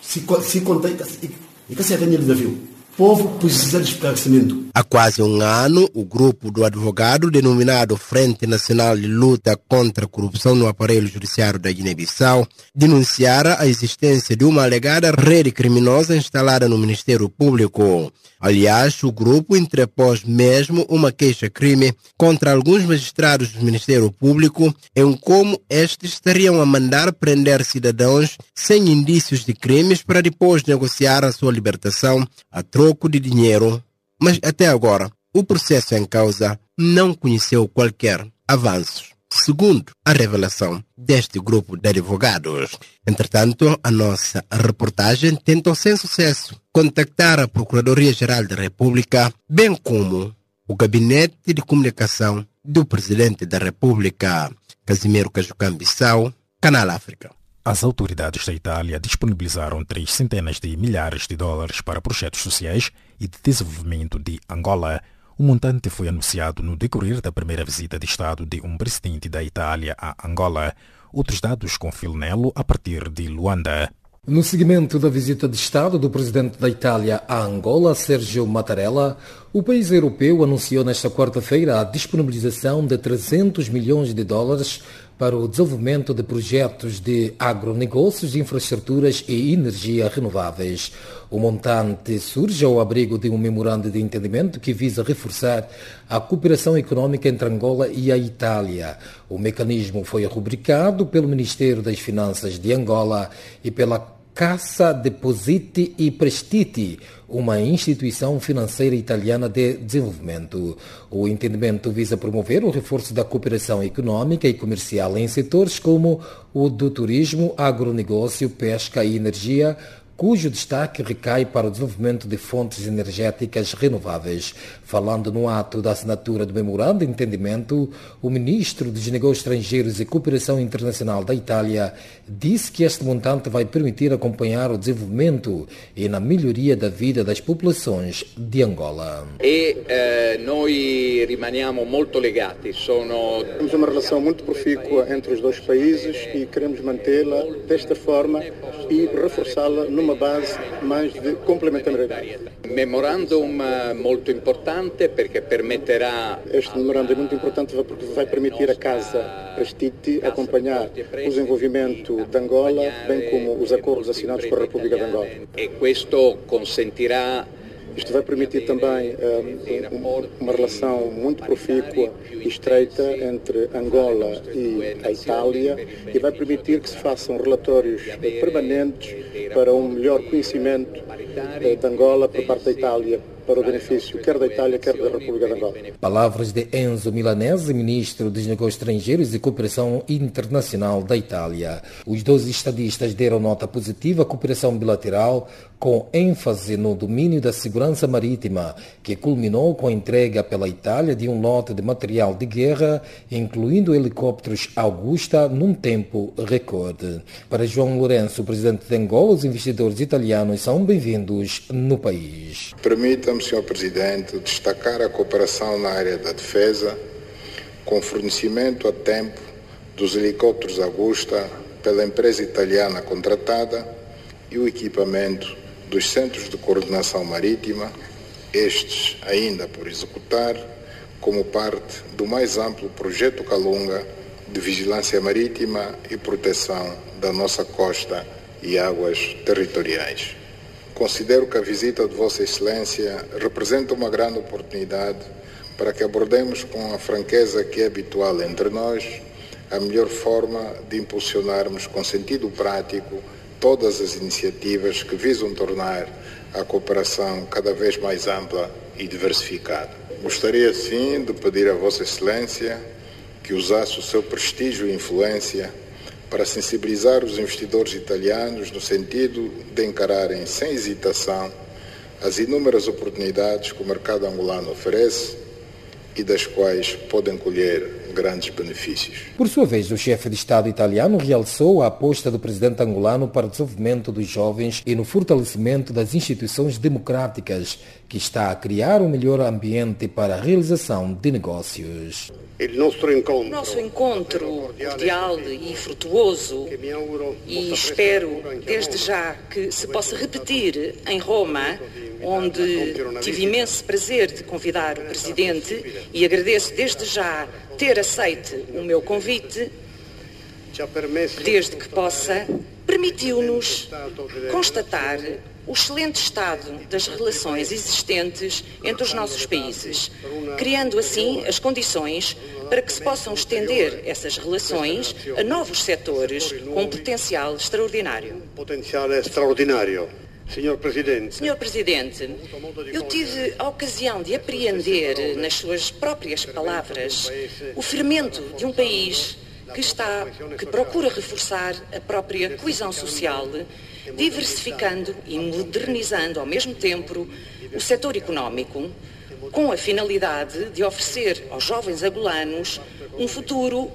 Se contar, é que se atende o desafio. O povo precisa de esclarecimento. Há quase um ano, o grupo do advogado denominado Frente Nacional de Luta contra a Corrupção no Aparelho Judiciário da Guiné-Bissau denunciara a existência de uma alegada rede criminosa instalada no Ministério Público. Aliás, o grupo interpôs mesmo uma queixa-crime contra alguns magistrados do Ministério Público em como estes estariam a mandar prender cidadãos sem indícios de crimes para depois negociar a sua libertação a troca de dinheiro, mas até agora o processo em causa não conheceu qualquer avanço, segundo a revelação deste grupo de advogados. Entretanto, a nossa reportagem tentou sem sucesso contactar a Procuradoria-Geral da República, bem como o Gabinete de Comunicação do Presidente da República. Casimiro Cajucan, Bissau, Canal África. As autoridades da Itália disponibilizaram três centenas de milhares de dólares para projetos sociais e de desenvolvimento de Angola. O montante foi anunciado no decorrer da primeira visita de Estado de um presidente da Itália a Angola. Outros dados com Filnelo a partir de Luanda. No seguimento da visita de Estado do presidente da Itália à Angola, Sérgio Mattarella, o país europeu anunciou nesta quarta-feira a disponibilização de trezentos milhões de dólares para o desenvolvimento de projetos de agronegócios, infraestruturas e energia renováveis. O montante surge ao abrigo de um memorando de entendimento que visa reforçar a cooperação econômica entre Angola e a Itália. O mecanismo foi rubricado pelo Ministério das Finanças de Angola e pela Cassa Depositi e Prestiti, uma instituição financeira italiana de desenvolvimento. O entendimento visa promover o reforço da cooperação econômica e comercial em setores como o do turismo, agronegócio, pesca e energia, cujo destaque recai para o desenvolvimento de fontes energéticas renováveis. Falando no ato da assinatura do memorando de entendimento, o ministro dos Negócios Estrangeiros e Cooperação Internacional da Itália disse que este montante vai permitir acompanhar o desenvolvimento e na melhoria da vida das populações de Angola. E eh, noi rimaniamo molto legati. Sono... Temos uma relação muito profícua entre os dois países e queremos mantê-la desta forma e reforçá-la numa uma base mais de complementariedade. Memorandum muito importante porque permitirá... Este memorandum é muito importante porque vai permitir a Casa Astite acompanhar o desenvolvimento de Angola, bem como os acordos assinados pela República de Angola. E isto consentirá... Isto vai permitir também um, uma relação muito profícua e estreita entre Angola e a Itália e vai permitir que se façam relatórios permanentes para um melhor conhecimento de Angola por parte da Itália, para o benefício quer da Itália, quer da República de Angola. Palavras de Enzo Milanese, ministro dos Negócios Estrangeiros e Cooperação Internacional da Itália. Os doze estadistas deram nota positiva à cooperação bilateral, com ênfase no domínio da segurança marítima, que culminou com a entrega pela Itália de um lote de material de guerra, incluindo helicópteros Augusta, num tempo recorde. Para João Lourenço, presidente de Angola, os investidores italianos são bem-vindos no país. Permita-me, senhor Presidente, destacar a cooperação na área da defesa, com fornecimento a tempo dos helicópteros Augusta pela empresa italiana contratada e o equipamento dos Centros de Coordenação Marítima, estes ainda por executar, como parte do mais amplo projeto Calunga de vigilância marítima e proteção da nossa costa e águas territoriais. Considero que a visita de Vossa Excelência representa uma grande oportunidade para que abordemos com a franqueza que é habitual entre nós a melhor forma de impulsionarmos com sentido prático todas as iniciativas que visam tornar a cooperação cada vez mais ampla e diversificada. Gostaria, sim, de pedir a Vossa Excelência que usasse o seu prestígio e influência para sensibilizar os investidores italianos no sentido de encararem sem hesitação as inúmeras oportunidades que o mercado angolano oferece e das quais podem colher grandes benefícios. Por sua vez, o chefe de Estado italiano realçou a aposta do presidente angolano para o desenvolvimento dos jovens e no fortalecimento das instituições democráticas, que está a criar um melhor ambiente para a realização de negócios. O nosso encontro cordial e frutuoso, e espero desde já que se possa repetir em Roma, onde tive imenso prazer de convidar o presidente, e agradeço desde já ter aceite o meu convite, desde que possa, permitiu-nos constatar o excelente estado das relações existentes entre os nossos países, criando assim as condições para que se possam estender essas relações a novos setores com um potencial extraordinário. Senhor Presidente, Senhor Presidente, eu tive a ocasião de apreender, nas suas próprias palavras, o fermento de um país que está, que procura reforçar a própria coesão social, diversificando e modernizando ao mesmo tempo o setor económico, com a finalidade de oferecer aos jovens angolanos um futuro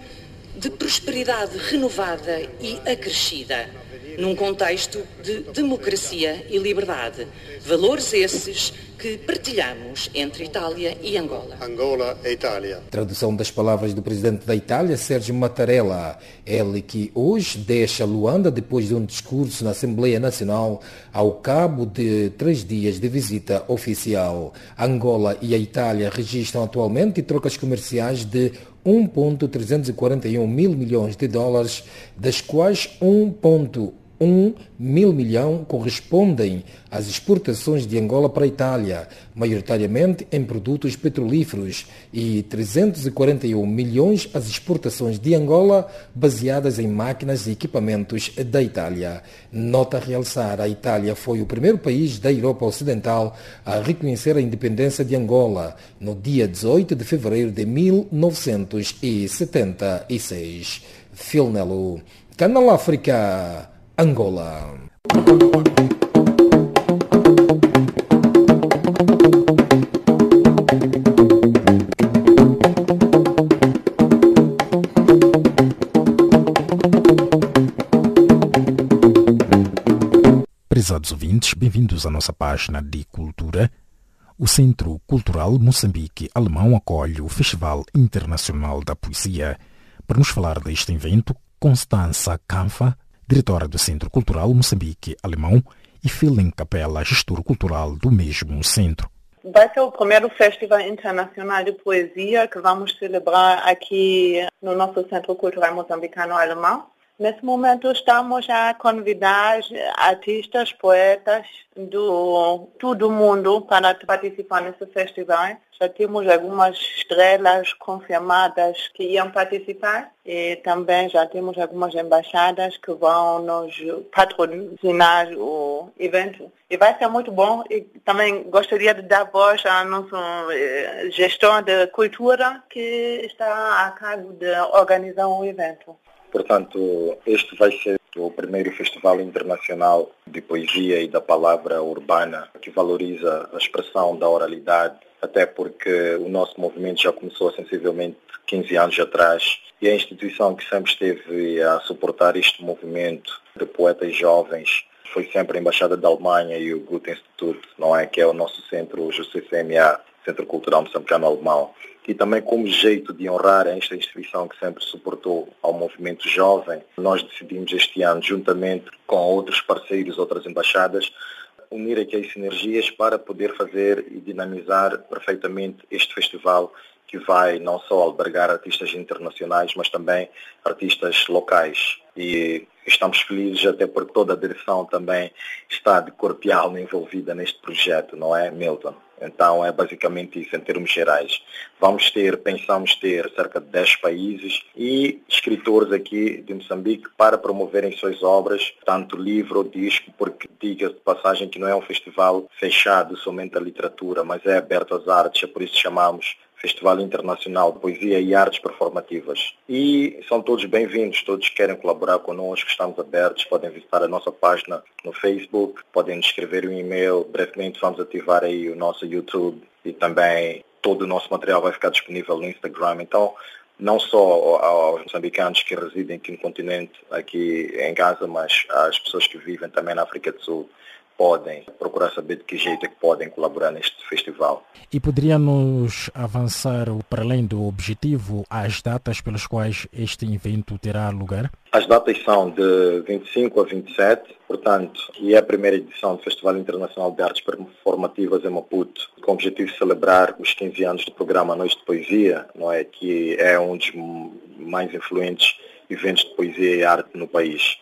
de prosperidade renovada e acrescida, num contexto de democracia e liberdade, valores esses que partilhamos entre Itália e Angola. Angola e Itália. Tradução das palavras do presidente da Itália, Sérgio Mattarella, ele que hoje deixa Luanda depois de um discurso na Assembleia Nacional ao cabo de três dias de visita oficial. Angola e a Itália registram atualmente trocas comerciais de um vírgula trezentos e quarenta e um mil milhões de dólares, das quais um vírgula um mil milhões correspondem às exportações de Angola para a Itália, maioritariamente em produtos petrolíferos, e trezentos e quarenta e um milhões às exportações de Angola baseadas em máquinas e equipamentos da Itália. Nota a realçar, a Itália foi o primeiro país da Europa Ocidental a reconhecer a independência de Angola no dia dezoito de fevereiro de mil novecentos e setenta e seis. Filnelo, Canal África, Angola. Prezados ouvintes, bem-vindos à nossa página de cultura. O Centro Cultural Moçambique Alemão acolhe o Festival Internacional da Poesia. Para nos falar deste evento, Constança Canfa, diretora do Centro Cultural Moçambique Alemão, e Filipe Capela, gestor cultural do mesmo centro. Vai ser o primeiro Festival Internacional de Poesia que vamos celebrar aqui no nosso Centro Cultural Moçambicano-Alemão. Nesse momento estamos a convidar artistas, poetas do todo mundo para participar nesse festival. Já temos algumas estrelas confirmadas que iam participar e também já temos algumas embaixadas que vão nos patrocinar o evento. E vai ser muito bom e também gostaria de dar voz à nossa gestora de cultura que está a cargo de organizar o evento. Portanto, este vai ser o primeiro Festival Internacional de Poesia e da Palavra Urbana que valoriza a expressão da oralidade, até porque o nosso movimento já começou sensivelmente quinze anos atrás e a instituição que sempre esteve a suportar este movimento de poetas jovens foi sempre a Embaixada da Alemanha e o Goethe-Institut, não é? Que é o nosso centro, o C C M A, Centro Cultural Moçambicano Alemão. E também como jeito de honrar esta instituição que sempre suportou ao movimento jovem, nós decidimos este ano, juntamente com outros parceiros, outras embaixadas, unir aqui as sinergias para poder fazer e dinamizar perfeitamente este festival que vai não só albergar artistas internacionais, mas também artistas locais. E estamos felizes até porque toda a direção também está de corpo e alma envolvida neste projeto, não é, Milton? Então é basicamente isso, em termos gerais. Vamos ter, pensamos ter cerca de dez países e escritores aqui de Moçambique para promoverem suas obras, tanto livro ou disco, porque diga-se de passagem que não é um festival fechado somente à literatura, mas é aberto às artes, é por isso que chamamos Festival Internacional de Poesia e Artes Performativas. E são todos bem-vindos, todos que querem colaborar connosco, estamos abertos, podem visitar a nossa página no Facebook, podem nos escrever um e-mail, brevemente vamos ativar aí o nosso YouTube e também todo o nosso material vai ficar disponível no Instagram. Então, não só aos moçambicanos que residem aqui no continente, aqui em Gaza, mas às pessoas que vivem também na África do Sul, podem procurar saber de que jeito é que podem colaborar neste festival. E poderíamos avançar para além do objetivo as datas pelas quais este evento terá lugar? As datas são de vinte e cinco a vinte e sete, portanto, e é a primeira edição do Festival Internacional de Artes Performativas em Maputo, com o objetivo de celebrar os quinze anos do programa Noite de Poesia, não é? Que é um dos mais influentes eventos de poesia e arte no país.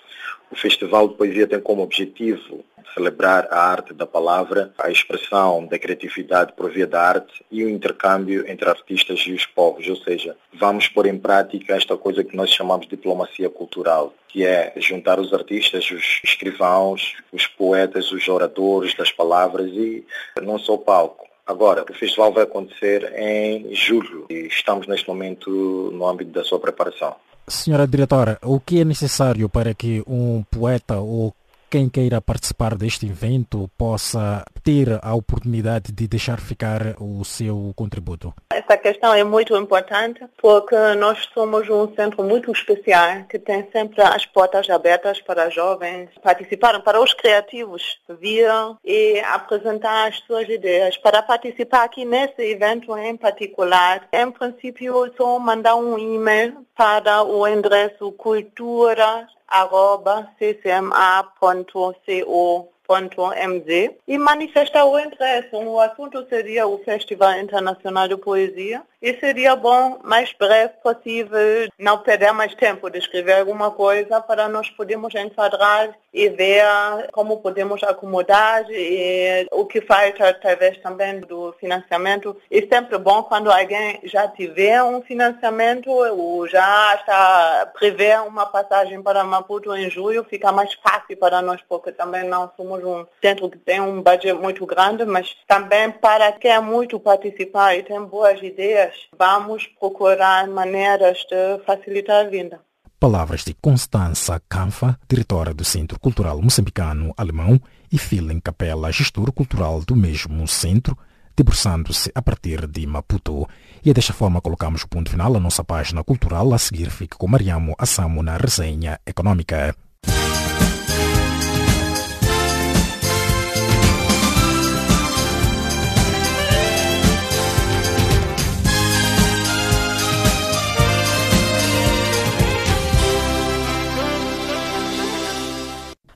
O Festival de Poesia tem como objetivo celebrar a arte da palavra, a expressão da criatividade por via da arte e o intercâmbio entre artistas e os povos, ou seja, vamos pôr em prática esta coisa que nós chamamos de diplomacia cultural, que é juntar os artistas, os escrivãos, os poetas, os oradores das palavras e não só o palco. Agora, o festival vai acontecer em julho e estamos neste momento no âmbito da sua preparação. Senhora Diretora, o que é necessário para que um poeta ou quem queira participar deste evento possa ter a oportunidade de deixar ficar o seu contributo? Essa questão é muito importante porque nós somos um centro muito especial que tem sempre as portas abertas para jovens participarem, para os criativos virem e apresentar as suas ideias. Para participar aqui nesse evento em particular, em princípio, só mandar um e-mail para o endereço cultura arroba c c m a ponto co ponto m z e manifestar o interesse. O assunto seria o Festival Internacional de Poesia e seria bom, mais breve possível, não perder mais tempo de escrever alguma coisa para nós podermos enquadrar e ver como podemos acomodar e o que falta através também do financiamento. É sempre bom quando alguém já tiver um financiamento ou já está prevê uma passagem para Maputo em julho, fica mais fácil para nós porque também não somos um centro que tem um budget muito grande, mas também para quem é muito participar e tem boas ideias, vamos procurar maneiras de facilitar a vinda. Palavras de Constança Canfa, diretora do Centro Cultural Moçambicano Alemão, e Filipe Capela, gestor cultural do mesmo centro, debruçando-se a partir de Maputo. E é desta forma colocamos o ponto final à nossa página cultural. A seguir fica com Mariamo Assamo na resenha econômica.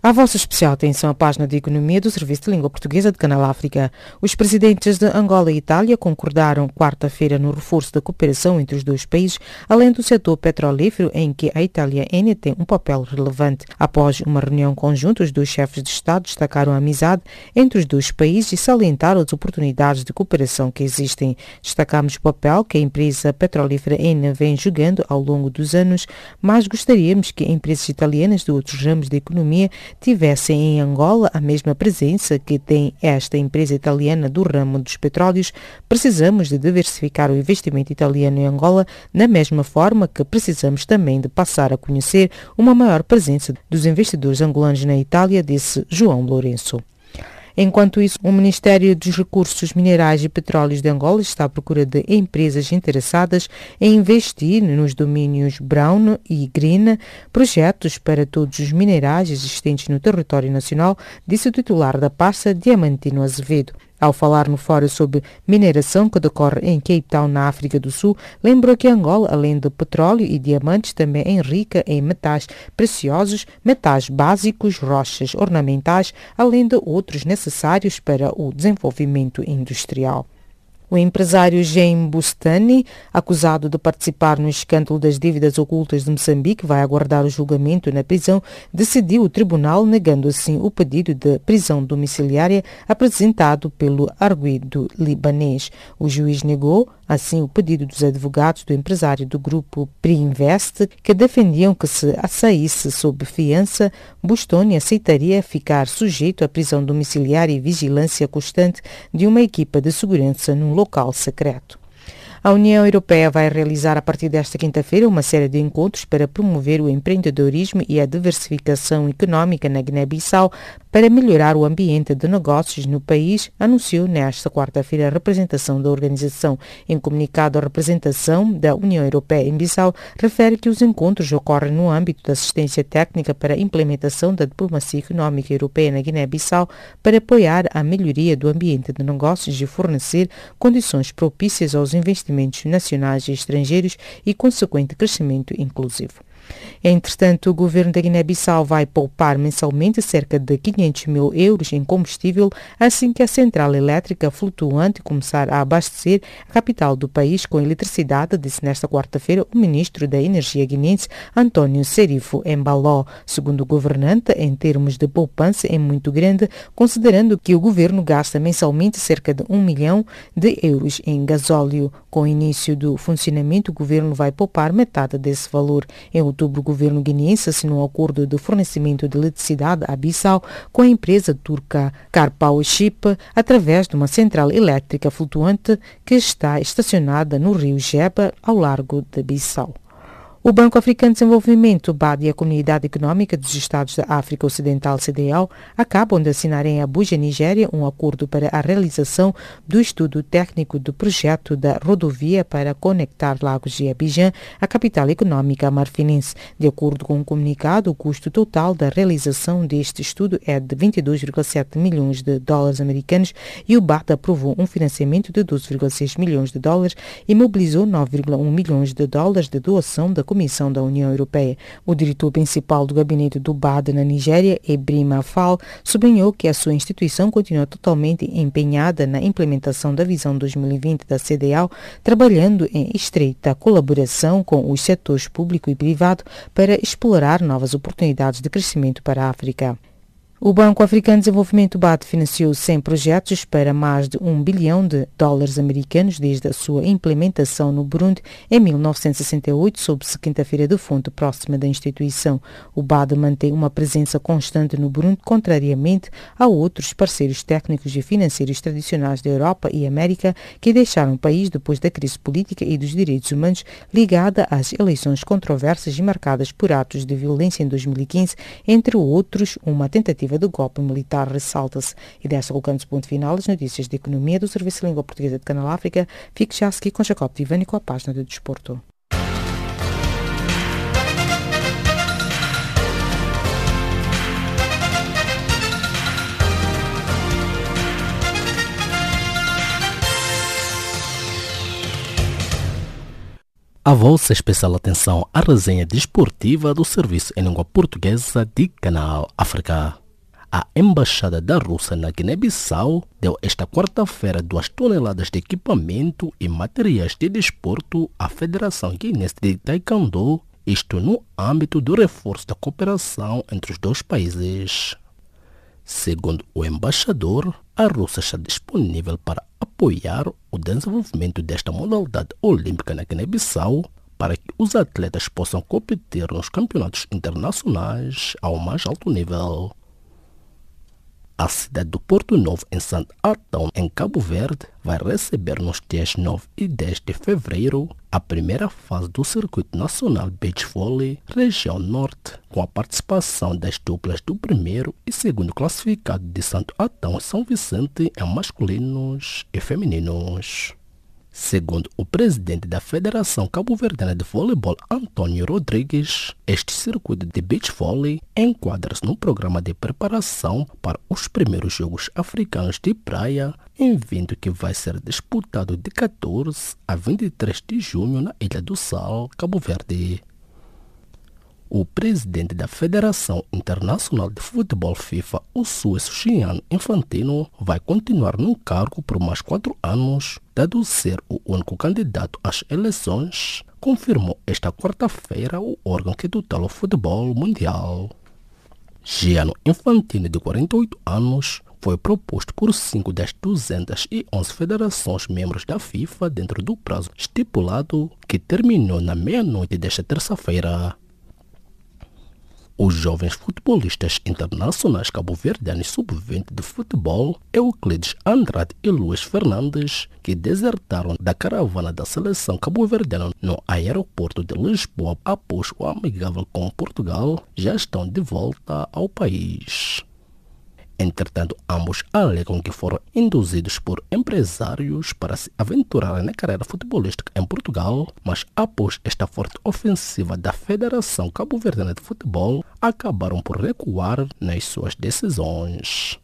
A A vossa especial atenção à página de Economia do Serviço de Língua Portuguesa de Canal África. Os presidentes de Angola e Itália concordaram quarta-feira no reforço da cooperação entre os dois países, além do setor petrolífero, em que a Itália E N I tem um papel relevante. Após uma reunião conjunta, os dois chefes de Estado destacaram a amizade entre os dois países e salientaram as oportunidades de cooperação que existem. Destacamos o papel que a empresa petrolífera E N I vem jogando ao longo dos anos, mas gostaríamos que empresas italianas de outros ramos da economia tivessem em Angola a mesma presença que tem esta empresa italiana do ramo dos petróleos. Precisamos de diversificar o investimento italiano em Angola, na mesma forma que precisamos também de passar a conhecer uma maior presença dos investidores angolanos na Itália, disse João Lourenço. Enquanto isso, o Ministério dos Recursos Minerais e Petróleos de Angola está à procura de empresas interessadas em investir nos domínios Brown e Green, projetos para todos os minerais existentes no território nacional, disse o titular da pasta, Diamantino Azevedo. Ao falar no fórum sobre mineração que decorre em Cape Town, na África do Sul, lembrou que Angola, além de petróleo e diamantes, também é rica em metais preciosos, metais básicos, rochas ornamentais, além de outros necessários para o desenvolvimento industrial. O empresário Jean Bustani, acusado de participar no escândalo das dívidas ocultas de Moçambique, vai aguardar o julgamento na prisão, decidiu o tribunal, negando assim o pedido de prisão domiciliária apresentado pelo arguido libanês. O juiz negou assim o pedido dos advogados do empresário do grupo Preinvest, que defendiam que, se saísse sob fiança, Bustani aceitaria ficar sujeito à prisão domiciliária e vigilância constante de uma equipa de segurança num local secreto. A União Europeia vai realizar a partir desta quinta-feira uma série de encontros para promover o empreendedorismo e a diversificação económica na Guiné-Bissau para melhorar o ambiente de negócios no país, anunciou nesta quarta-feira a representação da organização. Em comunicado, a representação da União Europeia em Bissau refere que os encontros ocorrem no âmbito da assistência técnica para a implementação da diplomacia económica europeia na Guiné-Bissau para apoiar a melhoria do ambiente de negócios e fornecer condições propícias aos investimentos nacionais e estrangeiros e consequente crescimento inclusivo. Entretanto, o governo da Guiné-Bissau vai poupar mensalmente cerca de quinhentos mil euros em combustível assim que a central elétrica flutuante começar a abastecer a capital do país com eletricidade, disse nesta quarta-feira o ministro da Energia guinense, António Serifo Embaló. Segundo o governante, em termos de poupança é muito grande, considerando que o governo gasta mensalmente cerca de um milhão de euros em gasóleo. Com o início do funcionamento, o governo vai poupar metade desse valor. Em outubro, o governo guineense assinou um acordo de fornecimento de eletricidade à Bissau com a empresa turca Karpowership, através de uma central elétrica flutuante que está estacionada no rio Jeba, ao largo de Bissau. O Banco Africano de Desenvolvimento, B A D, e a Comunidade Económica dos Estados da África Ocidental, C E D E A O, acabam de assinar em Abuja, Nigéria, um acordo para a realização do estudo técnico do projeto da rodovia para conectar Lagos de Abidjan à capital económica marfinense. De acordo com o comunicado, o custo total da realização deste estudo é de vinte e dois vírgula sete milhões de dólares americanos e o B A D aprovou um financiamento de doze vírgula seis milhões de dólares e mobilizou nove vírgula um milhões de dólares de doação da comunidade. Comissão da União Europeia. O diretor principal do gabinete do B A D na Nigéria, Ebrima Fall, sublinhou que a sua instituição continua totalmente empenhada na implementação da Visão dois mil e vinte da C E D E A O, trabalhando em estreita colaboração com os setores público e privado para explorar novas oportunidades de crescimento para a África. O Banco Africano de Desenvolvimento, B A D, financiou cem projetos para mais de um bilhão de dólares americanos desde a sua implementação no Burundi em mil novecentos e sessenta e oito, sob quinta-feira de fonte próxima da instituição. O B A D mantém uma presença constante no Burundi, contrariamente a outros parceiros técnicos e financeiros tradicionais da Europa e América que deixaram o país depois da crise política e dos direitos humanos ligada às eleições controversas e marcadas por atos de violência em dois mil e quinze, entre outros uma tentativa do golpe militar, ressalta-se. E desta colocamos o ponto final das notícias de economia do Serviço de Língua Portuguesa de Canal África. Fique já a seguir com Jacob Tivani com a página do Desporto. Avulsa especial atenção à resenha desportiva do serviço em língua portuguesa de Canal África. A Embaixada da Rússia na Guiné-Bissau deu esta quarta-feira duas toneladas de equipamento e materiais de desporto à Federação Guinense de Taekwondo, isto no âmbito do reforço da cooperação entre os dois países. Segundo o embaixador, a Rússia está disponível para apoiar o desenvolvimento desta modalidade olímpica na Guiné-Bissau para que os atletas possam competir nos campeonatos internacionais ao mais alto nível. A cidade do Porto Novo, em Sant'Antão, em Cabo Verde, vai receber nos dias nove e dez de fevereiro a primeira fase do Circuito Nacional de Beach Volley, região norte, com a participação das duplas do primeiro e segundo classificado de Sant'Antão e São Vicente em masculinos e femininos. Segundo o presidente da Federação Cabo-Verdiana de Voleibol, António Rodrigues, este circuito de beach volley enquadra-se no programa de preparação para os primeiros Jogos Africanos de Praia, evento que vai ser disputado de quatorze a vinte e três de junho na Ilha do Sal, Cabo Verde. O presidente da Federação Internacional de Futebol FIFA, o suíço Gianni Infantino, vai continuar no cargo por mais quatro anos, dado ser o único candidato às eleições, confirmou esta quarta-feira o órgão que tutela o futebol mundial. Gianni Infantino, de quarenta e oito anos, foi proposto por cinco das duzentas e onze federações membros da FIFA dentro do prazo estipulado, que terminou na meia-noite desta terça-feira. Os jovens futebolistas internacionais cabo-verdianos sub vinte de futebol, Euclides Andrade e Luís Fernandes, que desertaram da caravana da seleção cabo-verdiana no aeroporto de Lisboa após o amigável com Portugal, já estão de volta ao país. Entretanto, ambos alegam que foram induzidos por empresários para se aventurarem na carreira futebolística em Portugal, mas após esta forte ofensiva da Federação Cabo-Verdiana de Futebol, acabaram por recuar nas suas decisões.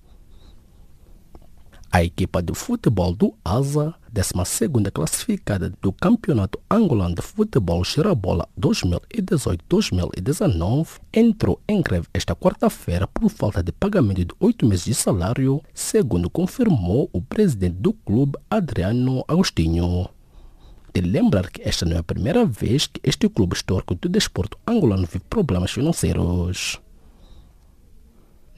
A equipa de futebol do Asa, décima segunda classificada do Campeonato Angolano de Futebol Girabola dois mil e dezoito dois mil e dezenove, entrou em greve esta quarta-feira por falta de pagamento de oito meses de salário, segundo confirmou o presidente do clube, Adriano Agostinho. De lembrar que esta não é a primeira vez que este clube histórico do desporto angolano vive problemas financeiros.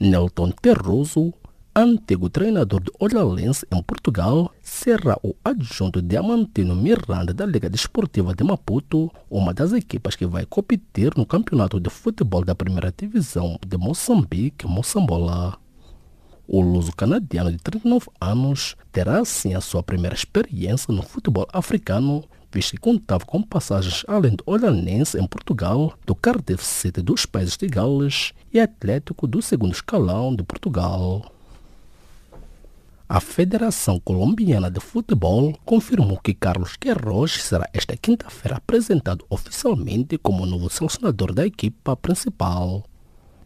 Nelton Terroso, antigo treinador do Olhanense em Portugal, será o adjunto Diamantino Miranda da Liga Desportiva de Maputo, uma das equipas que vai competir no campeonato de futebol da primeira divisão de Moçambique, Moçambola. O luso-canadiano de trinta e nove anos terá assim a sua primeira experiência no futebol africano, visto que contava com passagens além do Olhanense em Portugal, do Cardiff City dos Países de Gales e Atlético do segundo escalão de Portugal. A Federação Colombiana de Futebol confirmou que Carlos Queiroz será esta quinta-feira apresentado oficialmente como novo selecionador da equipa principal.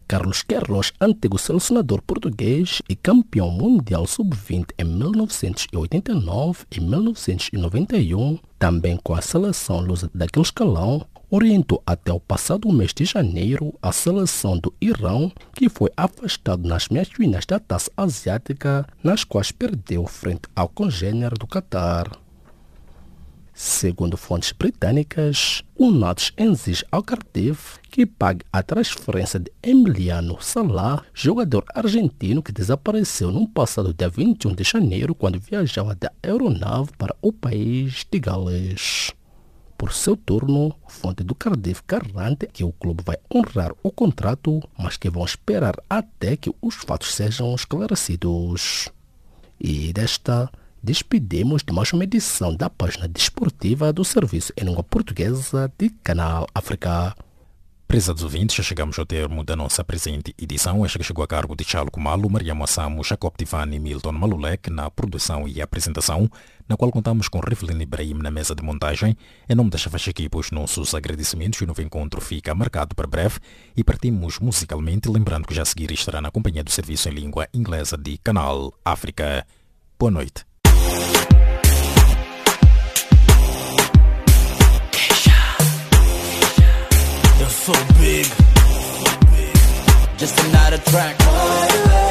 Carlos Queiroz, antigo selecionador português e campeão mundial sub vinte em mil novecentos e oitenta e nove e mil novecentos e noventa e um, também com a seleção lusa daquele escalão, orientou até o passado mês de janeiro a seleção do Irão, que foi afastado nas meias finais da Taça Asiática, nas quais perdeu frente ao congênero do Catar. Segundo fontes britânicas, o Náutico exige ao Cardiff que pague a transferência de Emiliano Sala, jogador argentino que desapareceu no passado dia vinte e um de janeiro quando viajava da aeronave para o país de Gales. Por seu turno, fonte do Cardiff garante que o clube vai honrar o contrato, mas que vão esperar até que os fatos sejam esclarecidos. E desta, despedimos de mais uma edição da página desportiva do Serviço em Língua Portuguesa de Canal África. Prezados ouvintes, já chegamos ao termo da nossa presente edição. Esta que chegou a cargo de Charles Kumalo, Maria Assamo, Jacob Tivani e Milton Malulek na produção e apresentação, na qual contamos com Riflin Ibrahim na mesa de montagem. Em nome das vasta equipa, os nossos agradecimentos e o novo encontro fica marcado para breve e partimos musicalmente, lembrando que já a seguir estará na companhia do Serviço em Língua Inglesa de Canal África. Boa noite. so big, just another track.